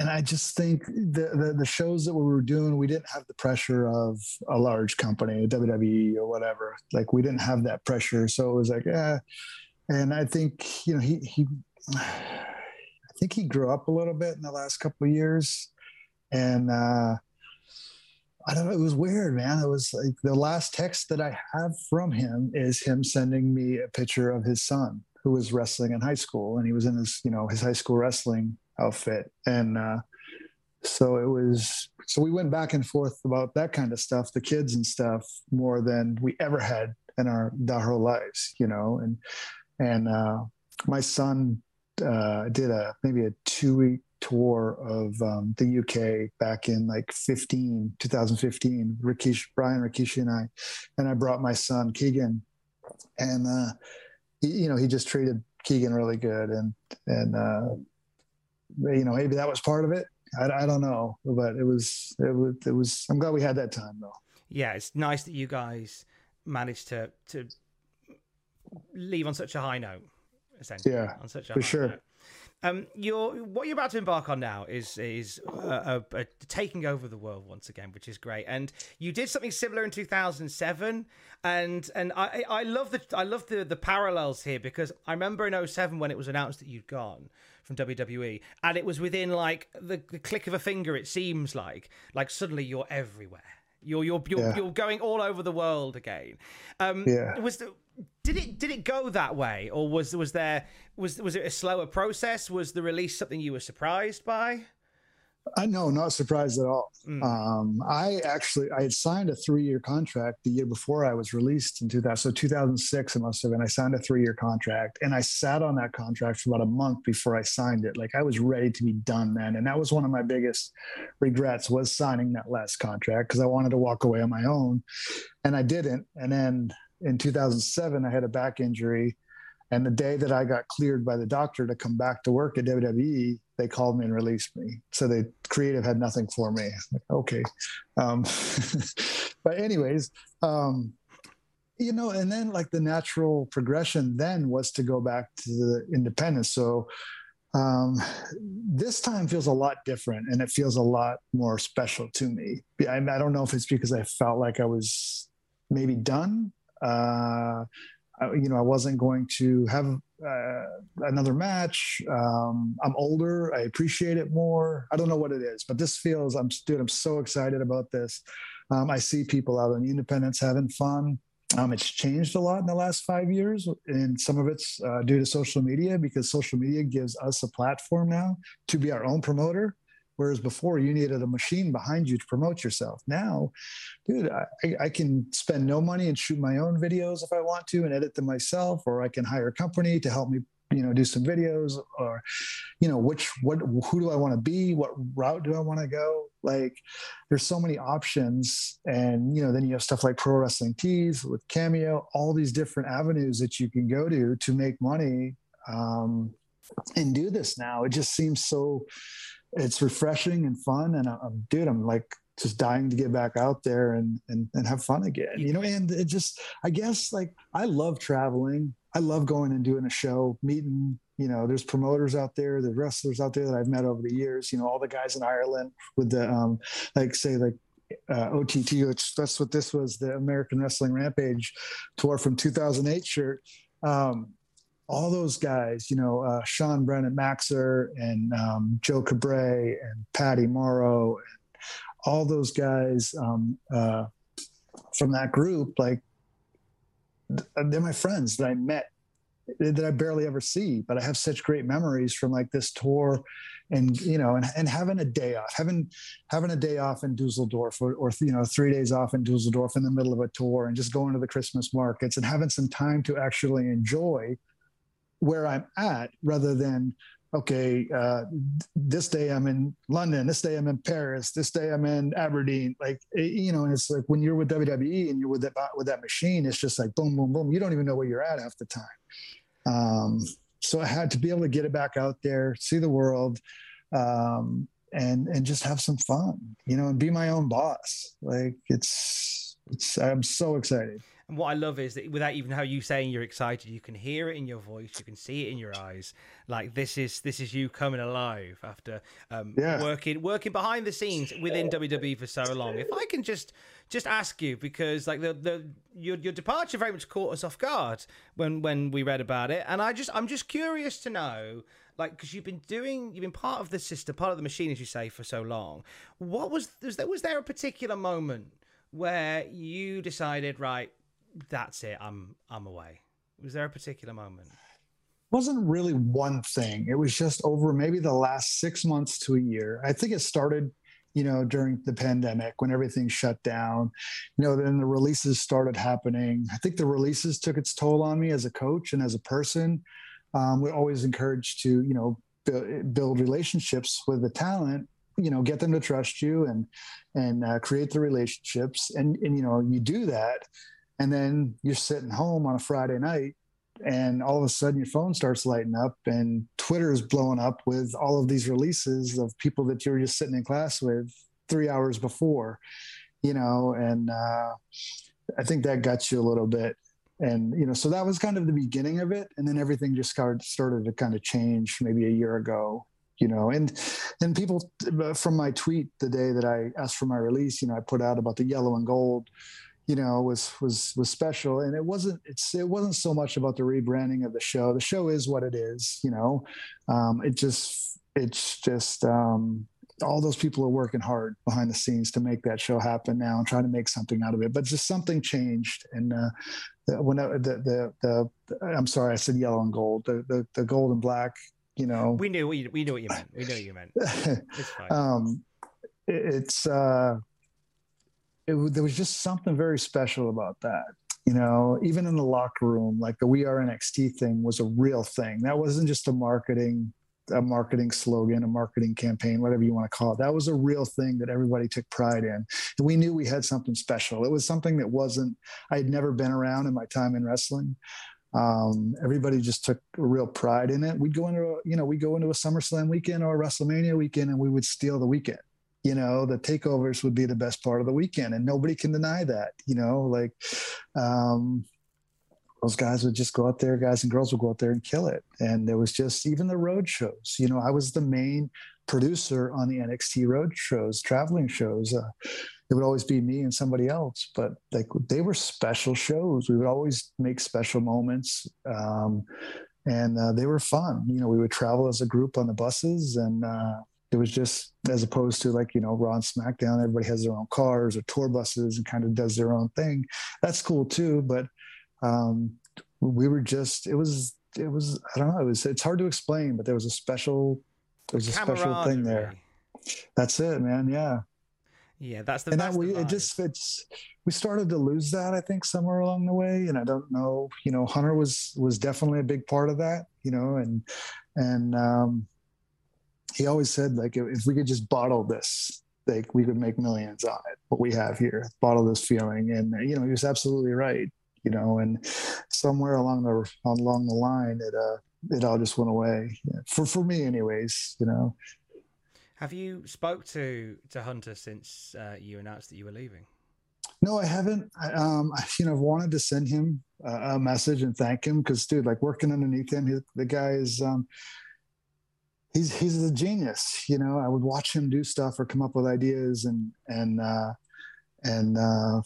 And I just think the, the the shows that we were doing, we didn't have the pressure of a large company, W W E or whatever. Like we didn't have that pressure, so it was like, eh. And I think you know he he I think he grew up a little bit in the last couple of years. And uh, I don't know, it was weird, man. It was like the last text that I have from him is him sending me a picture of his son who was wrestling in high school, and he was in his, you know, his high school wrestling outfit. And uh, so it was, so we went back and forth about that kind of stuff, the kids and stuff, more than we ever had in our, our whole lives, you know. And, and uh, my son uh, did a, maybe a two week tour of um, the U K back in like fifteen, twenty fifteen, Rikishi, Brian, Rikishi and I, and I brought my son Keegan, and uh, he, you know, he just treated Keegan really good. And, and uh, you know, maybe that was part of it. I, I don't know, but it was, it was, it was, I'm glad we had that time though. Yeah. It's nice that you guys managed to, to leave on such a high note, essentially. Yeah, on such a for high sure. Note. Um, you're, what you're about to embark on now is is a, a, a taking over the world once again, which is great. And you did something similar in two thousand seven, and and I I love the I love the the parallels here, because I remember in oh seven when it was announced that you'd gone from W W E, and it was within like the, the click of a finger. It seems like like suddenly you're everywhere. You're you're you're, yeah. you're going all over the world again. Um, yeah. Was the Did it did it go that way, or was was there was was it a slower process? Was the release something you were surprised by? I uh, no, not surprised at all. Mm. Um, I actually I had signed a three year contract the year before I was released in two thousand. So two thousand six, it must have been. I signed a three year contract, and I sat on that contract for about a month before I signed it. Like I was ready to be done then, and that was one of my biggest regrets, was signing that last contract, because I wanted to walk away on my own, and I didn't. And then in two thousand seven, I had a back injury, and the day that I got cleared by the doctor to come back to work at W W E, they called me and released me. So the creative had nothing for me. Like, okay. Um, but anyways, um, you know, and then like the natural progression then was to go back to the independence. So um, this time feels a lot different, and it feels a lot more special to me. I, I don't know if it's because I felt like I was maybe done. Uh, you know, I wasn't going to have uh, another match. Um, I'm older. I appreciate it more. I don't know what it is, but this feels, I'm dude, I'm so excited about this. Um, I see people out in independence having fun. Um, it's changed a lot in the last five years. And some of it's uh, due to social media, because social media gives us a platform now to be our own promoter. Whereas before you needed a machine behind you to promote yourself. Now, dude, I, I can spend no money and shoot my own videos if I want to and edit them myself, or I can hire a company to help me, you know, do some videos, or, you know, which, what, who do I want to be? What route do I want to go? Like there's so many options. And, you know, then you have stuff like Pro Wrestling Tees with Cameo, all these different avenues that you can go to, to make money um, and do this now. It just seems so, it's refreshing and fun, and I'm, dude, I'm like just dying to get back out there and, and and have fun again, you know. And it just, I guess, like I love traveling. I love going and doing a show, meeting, you know, there's promoters out there, there's wrestlers out there that I've met over the years. You know, all the guys in Ireland with the, um, like say like uh, O T T, which that's what this was, the American Wrestling Rampage tour from two thousand eight shirt. Um, All those guys, you know, uh, Sean Brennan Maxer and um, Joe Cabray and Patty Morrow, and all those guys um, uh, from that group, like they're my friends that I met, that I barely ever see, but I have such great memories from like this tour, and, you know, and, and having a day off, having, having a day off in Dusseldorf, or, or, you know, three days off in Dusseldorf in the middle of a tour, and just going to the Christmas markets and having some time to actually enjoy where I'm at, rather than, okay, uh, this day I'm in London, this day I'm in Paris, this day I'm in Aberdeen. Like, it, you know, and it's like when you're with W W E and you're with that, with that machine, it's just like boom, boom, boom. You don't even know where you're at half the time. Um, so I had to be able to get it back out there, see the world, um, and, and just have some fun, you know, and be my own boss. Like it's, it's, I'm so excited. And what I love is that without even how you saying you're excited, you can hear it in your voice, you can see it in your eyes. Like this is this is you coming alive after um, yeah. working working behind the scenes within W W E for so long. If I can just just ask you, because like the the your your departure very much caught us off guard when when we read about it, and I just I'm just curious to know. Like, because you've been doing, you've been part of the system, part of the machine, as you say, for so long. What was, was there, was there a particular moment where you decided, right, that's it, I'm, I'm away? Was there a particular moment? It wasn't really one thing. It was just over maybe the last six months to a year. I think it started, you know, during the pandemic when everything shut down, you know, then the releases started happening. I think the releases took its toll on me as a coach and as a person. Um, we're always encouraged to, you know, bu- build relationships with the talent, you know, get them to trust you and, and uh, create the relationships. And, and, you know, you do that. And then you're sitting home on a Friday night and all of a sudden your phone starts lighting up and Twitter is blowing up with all of these releases of people that you were just sitting in class with three hours before, you know, and uh, I think that got you a little bit. And, you know, so that was kind of the beginning of it. And then everything just started, started to kind of change maybe a year ago, you know, and then people from my tweet the day that I asked for my release, you know, I put out about the yellow and gold, you know, was, was, was special. And it wasn't, it's, it wasn't so much about the rebranding of the show. The show is what it is, you know, um, it just, it's just, um, all those people are working hard behind the scenes to make that show happen now and trying to make something out of it, but just something changed. And, uh, the, when I, the, the, the, I'm sorry, I said yellow and gold, the, the, the gold and black, you know, we knew, we, we knew what you meant. We knew what you meant. It's fine. Um, it, it's, uh, it, there was just something very special about that. You know, even in the locker room, like the, We Are N X T thing was a real thing. That wasn't just a marketing a marketing slogan, a marketing campaign, whatever you want to call it. That was a real thing that everybody took pride in. And we knew we had something special. It was something that wasn't, I had never been around in my time in wrestling. Um, everybody just took a real pride in it. We'd go into, a, you know, we go into a SummerSlam weekend or a WrestleMania weekend and we would steal the weekend. You know, the takeovers would be the best part of the weekend and nobody can deny that, you know, like, um, those guys would just go out there, guys and girls would go out there and kill it. And there was just even the road shows. You know, I was the main producer on the N X T road shows, traveling shows. Uh, it would always be me and somebody else, but like they were special shows. We would always make special moments, um, and uh, they were fun. You know, we would travel as a group on the buses, and uh, it was just as opposed to like, you know, Raw and SmackDown. Everybody has their own cars or tour buses and kind of does their own thing. That's cool too, but. Um, we were just, it was, it was, I don't know. It was, it's hard to explain, but there was a special, there was a special thing there. That's it, man. Yeah. Yeah. That's the, and that we, it just fits. We started to lose that, I think, somewhere along the way. And I don't know, you know, Hunter was, was definitely a big part of that, you know, and, and, um, he always said like, if we could just bottle this, like we could make millions on it, what we have here, bottle this feeling. And, you know, he was absolutely right. You know, and somewhere along the along the line, it uh, it all just went away for for me, anyways. You know, have you spoke to to Hunter since uh, you announced that you were leaving? No, I haven't. I, um, I, you know, I've wanted to send him a, a message and thank him because, dude, like working underneath him, he, the guy is um, he's he's a genius. You know, I would watch him do stuff or come up with ideas and and. Uh, and uh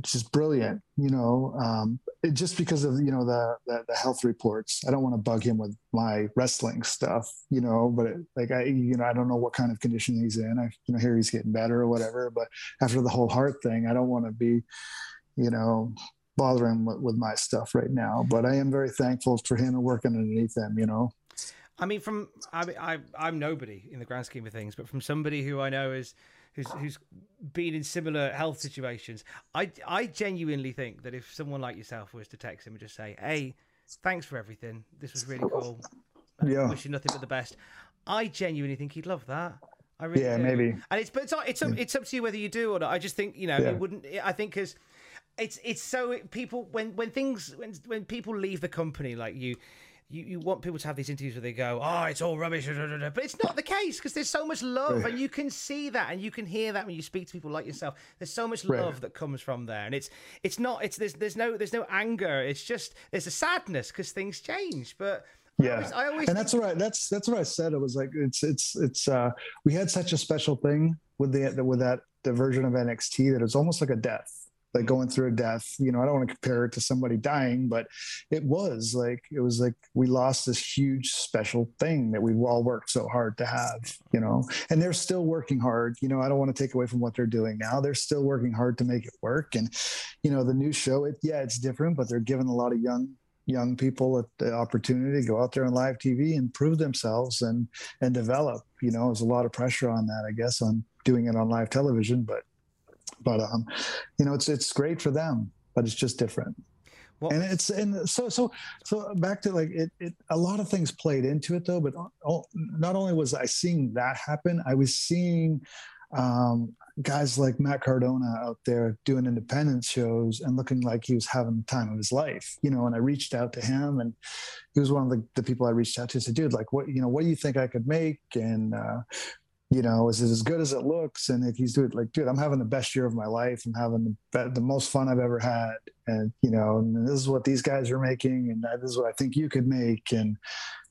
just brilliant, you know, um it, just because of, you know, the, the the health reports. I don't want to bug him with my wrestling stuff, you know, but it, like I you know I don't know what kind of condition he's in. I you know hear he's getting better or whatever, but after the whole heart thing, I don't want to be, you know, bothering with, with my stuff right now, but I am very thankful for him and working underneath him, you know. I mean, from I mean I I'm nobody in the grand scheme of things, but from somebody who I know is Who's, who's been in similar health situations, I, I genuinely think that if someone like yourself was to text him and just say, hey, thanks for everything, this was really cool, yeah. wish you nothing but the best, I genuinely think he'd love that. I really yeah, do. Maybe. And it's but it's it's up, it's up to you whether you do or not. I just think, you know, yeah. it wouldn't. I think because it's it's so people when when things when when people leave the company like you. you, you want people to have these interviews where they go, oh, it's all rubbish, but it's not the case, because there's so much love, right. and you can see that and you can hear that when you speak to people like yourself. There's so much love right. that comes from there, and it's it's not it's there's there's no there's no anger. It's just there's a sadness because things change, but. Yeah, I always, I always and that's what I, that's that's what I said. It was like it's it's it's uh, we had such a special thing with the with that the version of N X T that it's almost like a death, like going through a death. You know, I don't want to compare it to somebody dying, but it was like it was like we lost this huge special thing that we all worked so hard to have. You know, and they're still working hard. You know, I don't want to take away from what they're doing now. They're still working hard to make it work. And you know, the new show, it yeah, it's different, but they're giving a lot of young. young people at the opportunity to go out there on live T V and prove themselves and, and develop, you know, there's a lot of pressure on that, I guess, on doing it on live television, but, but, um, you know, it's, it's great for them, but it's just different. Well, and it's, and so, so, so back to like, it, it, a lot of things played into it though, but all, not only was I seeing that happen, I was seeing, um, guys like Matt Cardona out there doing independent shows and looking like he was having the time of his life, you know, and I reached out to him and he was one of the, the people I reached out to. I said, dude, like what, you know, what do you think I could make? And, uh, you know, is it as good as it looks? And if he's doing like, dude, I'm having the best year of my life. I'm having the, the most fun I've ever had. And, you know, and this is what these guys are making. And this is what I think you could make. And,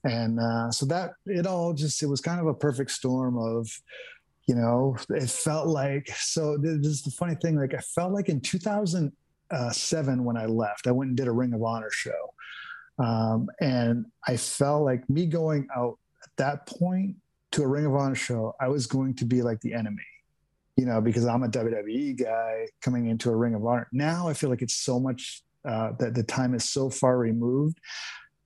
and, uh, so that it all just, it was kind of a perfect storm of, you know, it felt like, so this is the funny thing. Like I felt like in two thousand seven, when I left, I went and did a Ring of Honor show. Um, and I felt like me going out at that point to a Ring of Honor show, I was going to be like the enemy, you know, because I'm a W W E guy coming into a Ring of Honor. Now I feel like it's so much, uh, that the time is so far removed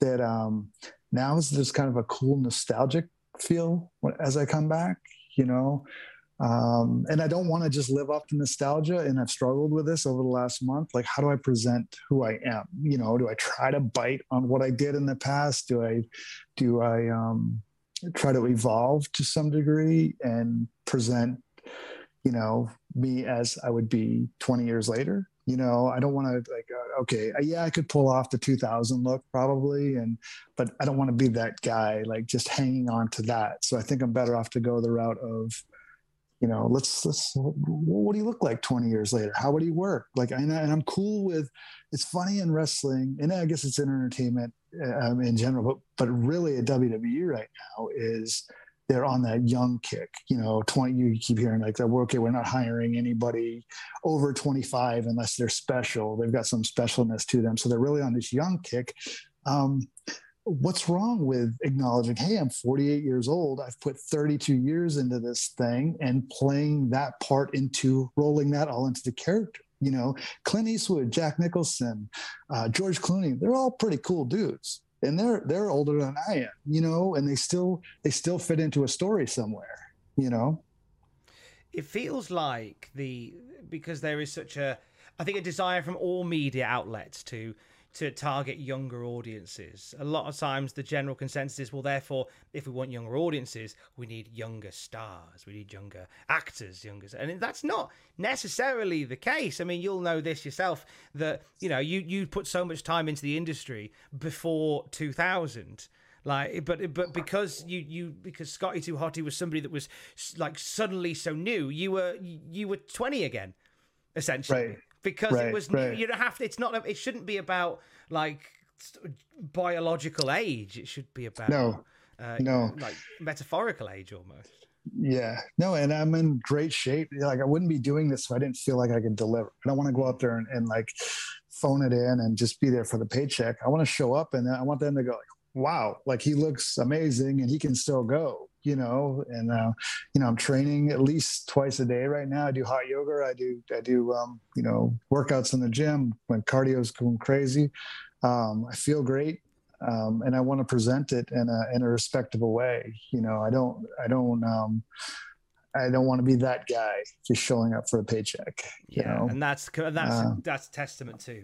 that, um, now is this kind of a cool nostalgic feel as I come back. You know, um, and I don't want to just live up to nostalgia. And I've struggled with this over the last month. Like, how do I present who I am? You know, do I try to bite on what I did in the past? Do I, do I um, try to evolve to some degree and present, you know, me as I would be twenty years later? You know, I don't want to like, uh, okay, yeah, I could pull off the two thousand look probably, and but I don't want to be that guy, like just hanging on to that. So I think I'm better off to go the route of, you know, let's, let's what do you look like twenty years later? How would he work? Like, and, I, and I'm cool with, it's funny in wrestling, and I guess it's in entertainment um, in general, but but really at W W E right now is they're on that young kick, you know, twenty, you keep hearing like, okay, we're not hiring anybody over twenty-five unless they're special. They've got some specialness to them. So they're really on this young kick. Um, what's wrong with acknowledging, hey, I'm forty-eight years old. I've put thirty-two years into this thing and playing that part into rolling that all into the character. You know, Clint Eastwood, Jack Nicholson, uh, George Clooney, they're all pretty cool dudes. And they're they're older than I am, you know, and they still they still fit into a story somewhere, you know. It feels like the because there is such a I think a desire from all media outlets to to target younger audiences. A lot of times the general consensus is, well, therefore, if we want younger audiences, we need younger stars, we need younger actors, younger, and that's not necessarily the case. I mean, you'll know this yourself that, you know, you, you put so much time into the industry before two thousand. Like, but but because you you because Scotty two Hotty was somebody that was like suddenly so new, you were you were twenty again, essentially. Right. Because right, it was right. you don't have to, it's not it shouldn't be about like biological age, it should be about no uh, no like metaphorical age almost. Yeah, no, and I'm in great shape. Like I wouldn't be doing this if I didn't feel like I could deliver. I don't want to go out there and, and like phone it in and just be there for the paycheck. I want to show up and I want them to go like, wow, like he looks amazing and he can still go, you know. And uh, you know, I'm training at least twice a day right now. I do hot yoga. I do, I do, um, you know, workouts in the gym when cardio's going crazy. Um, I feel great, um, and I want to present it in a in a respectable way. You know, I don't, I don't, um, I don't want to be that guy just showing up for a paycheck. You yeah, know? and that's and that's uh, that's testament to.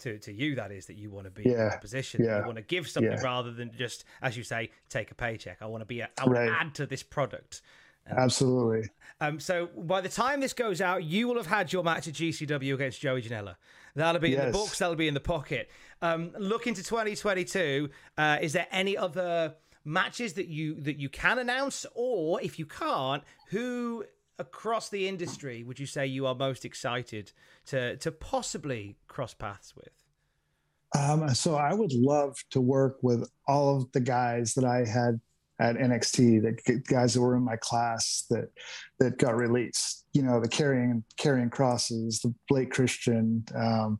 To, to you, that is, that you want to be yeah, in a position. Yeah, you want to give something yeah. rather than just, as you say, take a paycheck. I want to be, a, I want right. to add to this product. Absolutely. Um, so by the time this goes out, you will have had your match at G C W against Joey Janela. That'll be yes. in the books. That'll be in the pocket. Um, look into twenty twenty-two. Uh, is there any other matches that you that you can announce, or if you can't, who across the industry would you say you are most excited to to possibly cross paths with? Um, so I would love to work with all of the guys that I had at N X T, the guys that were in my class that that got released, you know, the Karrion Karrion Crosses, the Blake Christian, um,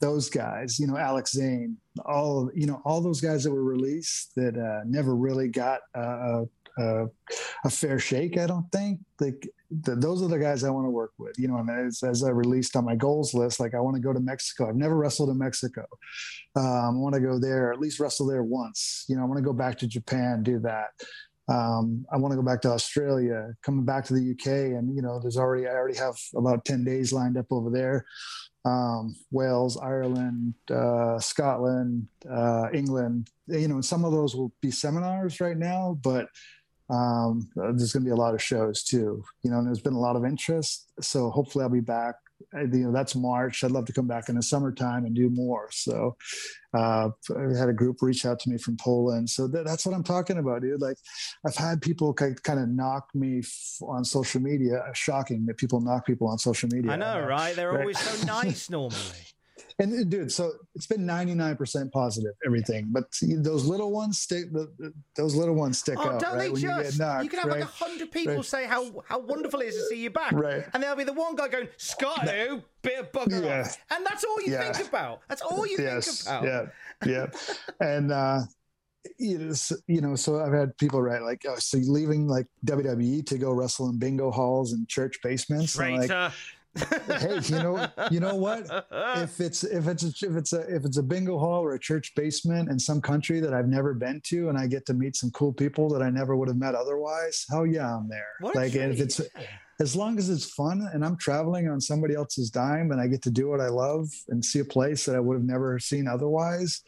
those guys, you know, Alex Zane, all, you know, all those guys that were released that uh, never really got a, a, a fair shake, I don't think. Like, the, those are the guys I want to work with, you know, and as, as I released on my goals list, like I want to go to Mexico. I've never wrestled in Mexico. Um, I want to go there, at least wrestle there once. You know, I want to go back to Japan, do that. Um, I want to go back to Australia, coming back to the U K. And, you know, there's already, I already have about ten days lined up over there. Um, Wales, Ireland, uh, Scotland, uh, England, you know, and some of those will be seminars right now, but um there's gonna be a lot of shows too, you know, and there's been a lot of interest, so hopefully I'll be back. I, you know, that's March. I'd love to come back in the summertime and do more. So uh I had a group reach out to me from Poland, so th that's what I'm talking about, dude. Like, I've had people kind of knock me f on social media. Shocking that people knock people on social media. I know, I know. Right, they're right? Always so nice normally. And dude, so it's been ninety-nine percent positive, everything, but those little ones stick. Those little ones stick oh, out. Don't right? they when just? You, knocked, you can have right? like a hundred people right. say how how wonderful it is to see you back, right? And there'll be the one guy going, "Scott, no. bit of bugger yeah. off," and that's all you yeah. think about. That's all you yes. think about. Yeah, yeah. And uh, you know, so I've had people write like, "Oh, so you're leaving like W W E to go wrestle in bingo halls and church basements?" Right. Hey, you know, you know what? If it's if it's if it's a if it's a bingo hall or a church basement in some country that I've never been to, and I get to meet some cool people that I never would have met otherwise, hell yeah, I'm there. What like, and if it's as long as it's fun and I'm traveling on somebody else's dime and I get to do what I love and see a place that I would have never seen otherwise,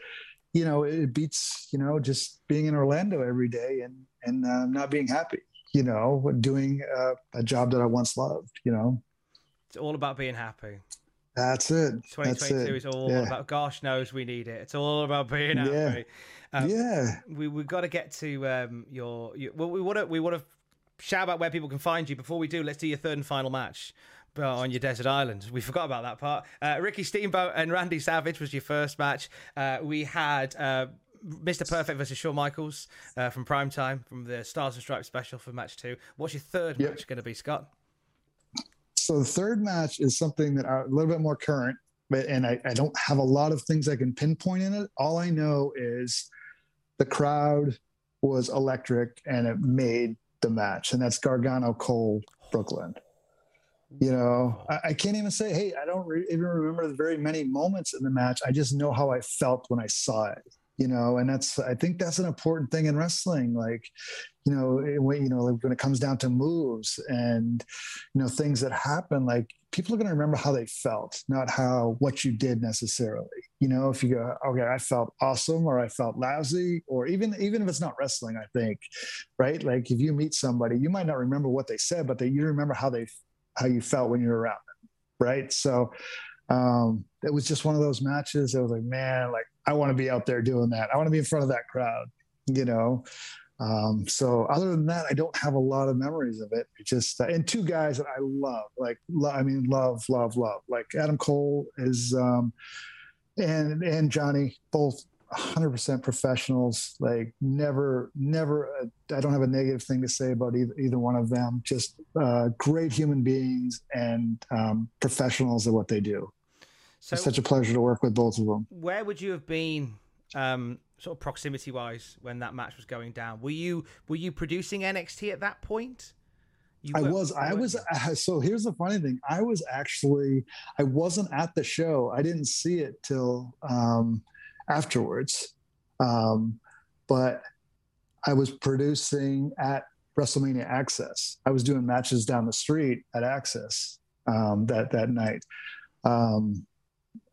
you know, it beats, you know, just being in Orlando every day and and uh, not being happy, you know, doing uh, a job that I once loved, you know. It's all about being happy. That's it. twenty twenty-two That's it. Is all yeah. about, gosh knows we need it. It's all about being yeah. happy. Um, yeah. We, we've got to get to um, your, your, well, we want to, we want to shout about where people can find you. Before we do, let's do your third and final match uh, on your desert island. We forgot about that part. Uh, Ricky Steamboat and Randy Savage was your first match. Uh, we had, uh, Mister Perfect versus Shawn Michaels uh, from Primetime, from the Stars and Stripes special for match two. What's your third yep. match going to be, Scott? So the third match is something that are a little bit more current, but and I, I don't have a lot of things I can pinpoint in it. All I know is the crowd was electric and it made the match, and that's Gargano Cole Brooklyn. You know, I, I can't even say, hey, I don't re even remember the very many moments in the match. I just know how I felt when I saw it. You know, and that's, I think that's an important thing in wrestling. Like, you know, when, you know, when it comes down to moves and, you know, things that happen, like people are going to remember how they felt, not how, what you did necessarily. You know, if you go, okay, I felt awesome, or I felt lousy, or even, even if it's not wrestling, I think, right. Like if you meet somebody, you might not remember what they said, but they, you remember how they, how you felt when you were around them. Right. So, um, it was just one of those matches that was like, man, like, I want to be out there doing that. I want to be in front of that crowd, you know? Um, so other than that, I don't have a lot of memories of it. It just, uh, and two guys that I love, like, lo I mean, love, love, love, like Adam Cole is, um, and, and Johnny, both one hundred percent professionals, like never, never, uh, I don't have a negative thing to say about either, either one of them, just, uh, great human beings and, um, professionals at what they do. So, it's such a pleasure to work with both of them. Where would you have been, um, sort of proximity-wise, when that match was going down? Were you were you producing N X T at that point? You I was. I was. Uh, so here's the funny thing. I was actually. I wasn't at the show. I didn't see it till um, afterwards. Um, but I was producing at WrestleMania Access. I was doing matches down the street at Access um, that that night. Um,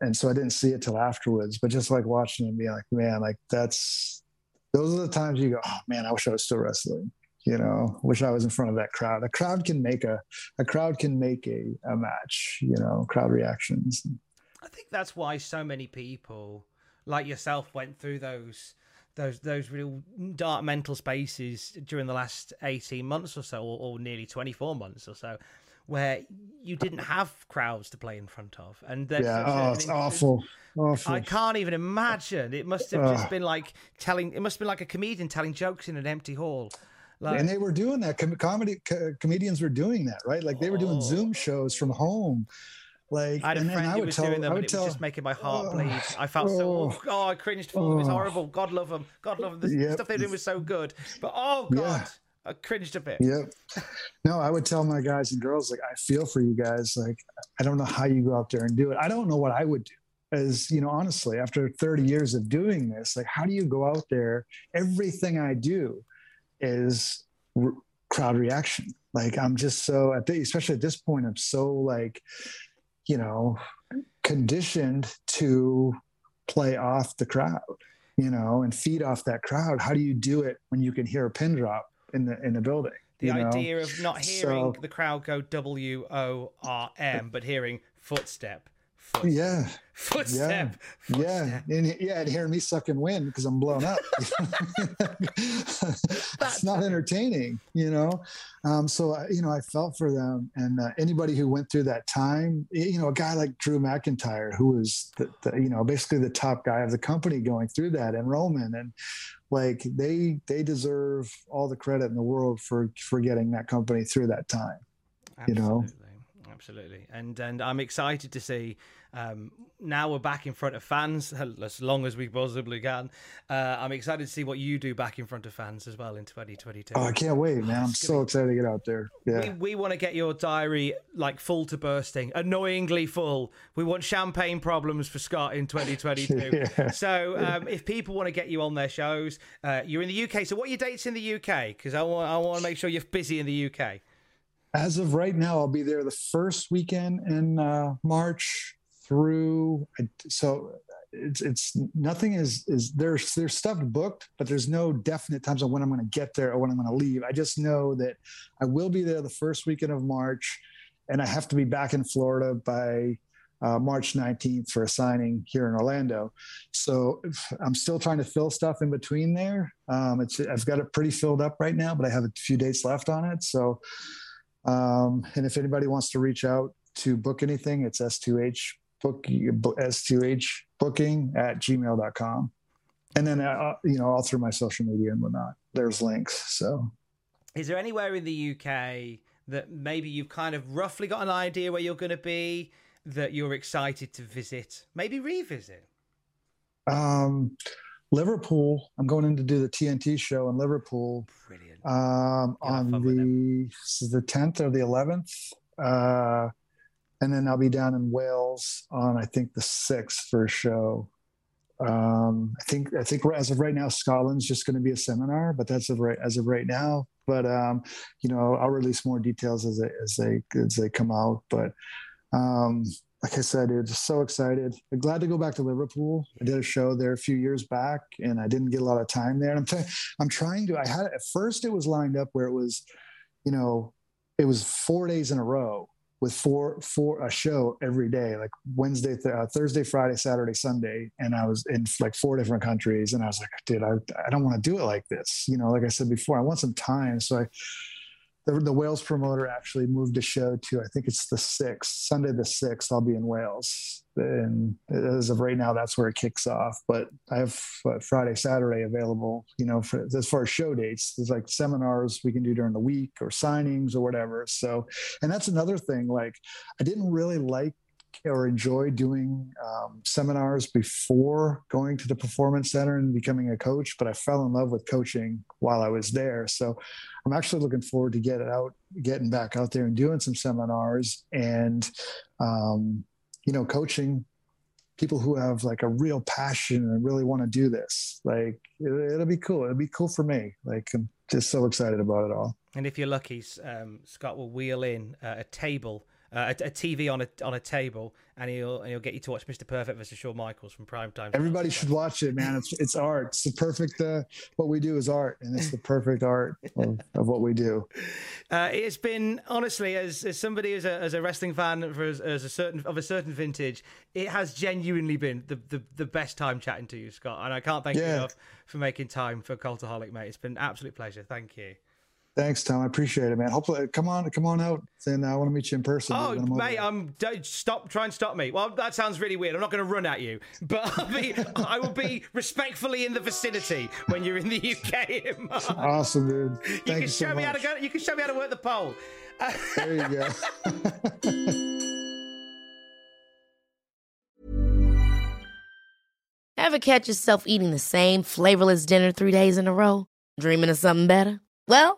And so I didn't see it till afterwards, but just like watching it and being like, man, like that's, those are the times you go, oh man, I wish I was still wrestling, you know, wish I was in front of that crowd. A crowd can make a, a crowd can make a, a match, you know, crowd reactions. I think that's why so many people like yourself went through those, those, those real dark mental spaces during the last eighteen months or so, or, or nearly twenty-four months or so, where you didn't have crowds to play in front of. And then yeah, oh, it's awful. awful. I can't even imagine. It must have just uh, been like telling, it must have been like a comedian telling jokes in an empty hall. Like, and they were doing that. Com comedy co comedians were doing that, right? Like they were doing oh. Zoom shows from home. Like, I had a and friend who was tell, doing them, and it tell, was just making my heart oh, bleed. I felt oh, so, oh, oh, I cringed for oh, them. It was horrible. God love them. God love them. The yep. stuff they did was so good. But oh, God. Yeah. I cringed a bit. Yep. No, I would tell my guys and girls, like, I feel for you guys. Like, I don't know how you go out there and do it. I don't know what I would do. As, you know, honestly, after thirty years of doing this, like, how do you go out there? Everything I do is re crowd reaction. Like, I'm just so, at the, especially at this point, I'm so, like, you know, conditioned to play off the crowd, you know, and feed off that crowd. How do you do it when you can hear a pin drop in the in the building? The idea know? of not hearing so, the crowd go W O R M, but hearing footstep, footstep yeah, footstep, yeah, footstep. yeah, and yeah, and hearing me sucking wind because I'm blown up. It's not entertaining, you know. Um, so I, you know, I felt for them, and uh, anybody who went through that time, you know, a guy like Drew McIntyre, who was the, the you know basically the top guy of the company going through that, and Roman and. Like they they deserve all the credit in the world for for getting that company through that time. Absolutely. You know, absolutely. And and I'm excited to see um, now we're back in front of fans as long as we possibly can. Uh, I'm excited to see what you do back in front of fans as well in twenty twenty-two. Oh, I can't wait, man! I'm it's so be... excited to get out there. Yeah, we, we want to get your diary like full to bursting, annoyingly full. We want champagne problems for Scott in twenty twenty-two. Yeah. So um, if people want to get you on their shows, uh, you're in the U K. So what are your dates in the U K? Because I want I want to make sure you're busy in the U K. As of right now, I'll be there the first weekend in uh, March through. So it's it's nothing is is there's there's stuff booked, but there's no definite times on when I'm going to get there or when I'm going to leave. I just know that I will be there the first weekend of March, and I have to be back in Florida by uh, March nineteenth for a signing here in Orlando. So I'm still trying to fill stuff in between there. Um, it's I've got it pretty filled up right now, but I have a few dates left on it. So. Um, and if anybody wants to reach out to book anything, it's S two H book, S two H booking at gmail dot com. And then, uh, you know, all through my social media and whatnot, there's links. So is there anywhere in the U K that maybe you've kind of roughly got an idea where you're going to be that you're excited to visit, maybe revisit? Um, Liverpool. I'm going in to do the T N T show in Liverpool. Brilliant. Um, on the the tenth or the eleventh, uh, and then I'll be down in Wales on I think the sixth for a show. Um, I think I think as of right now, Scotland's just going to be a seminar, but that's of right as of right now. But um, you know, I'll release more details as they as they as they come out. But um, like I said, I'm just so excited. I'm glad to go back to Liverpool. I did a show there a few years back, and I didn't get a lot of time there. And I'm, trying, I'm trying to, I had, at first it was lined up where it was, you know, it was four days in a row with four, four, a show every day, like Wednesday, th uh, Thursday, Friday, Saturday, Sunday. And I was in like four different countries. And I was like, dude, I, I don't want to do it like this. You know, like I said before, I want some time. So I, The, the Wales promoter actually moved a show to, I think it's the sixth, Sunday the sixth, I'll be in Wales. And as of right now, that's where it kicks off. But I have what, Friday, Saturday available, you know, for, as far as show dates. There's like seminars we can do during the week or signings or whatever. So, and that's another thing, like I didn't really like or enjoy doing um, seminars before going to the Performance Center and becoming a coach, but I fell in love with coaching while I was there. So I'm actually looking forward to get out, getting back out there and doing some seminars and, um, you know, coaching people who have like a real passion and really want to do this. Like it, it'll be cool. It'll be cool for me. Like I'm just so excited about it all. And if you're lucky, um, Scott will wheel in uh, a table uh, a, a T V on a on a table, and he'll and he'll get you to watch Mister Perfect versus Shawn Michaels from prime time. Everybody should watch it, man. It's it's art. It's the perfect. Uh, what we do is art, and it's the perfect art of, of what we do. Uh, it's been honestly, as as somebody as a as a wrestling fan for as, as a certain of a certain vintage, it has genuinely been the the, the best time chatting to you, Scott. And I can't thank yeah. you enough for making time for Cultaholic, mate. It's been an absolute pleasure. Thank you. Thanks, Tom. I appreciate it, man. Hopefully, come on, come on out, and I want to meet you in person. Oh, I'm mate, I'm don't stop. Try and stop me. Well, that sounds really weird. I'm not going to run at you, but I'll be, I will be respectfully in the vicinity when you're in the U K. In March. Awesome, dude. Thank you can you so show much. me how to go. You can show me how to work the pole. There you go. Ever catch yourself eating the same flavorless dinner three days in a row? Dreaming of something better? Well,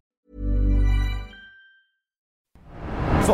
For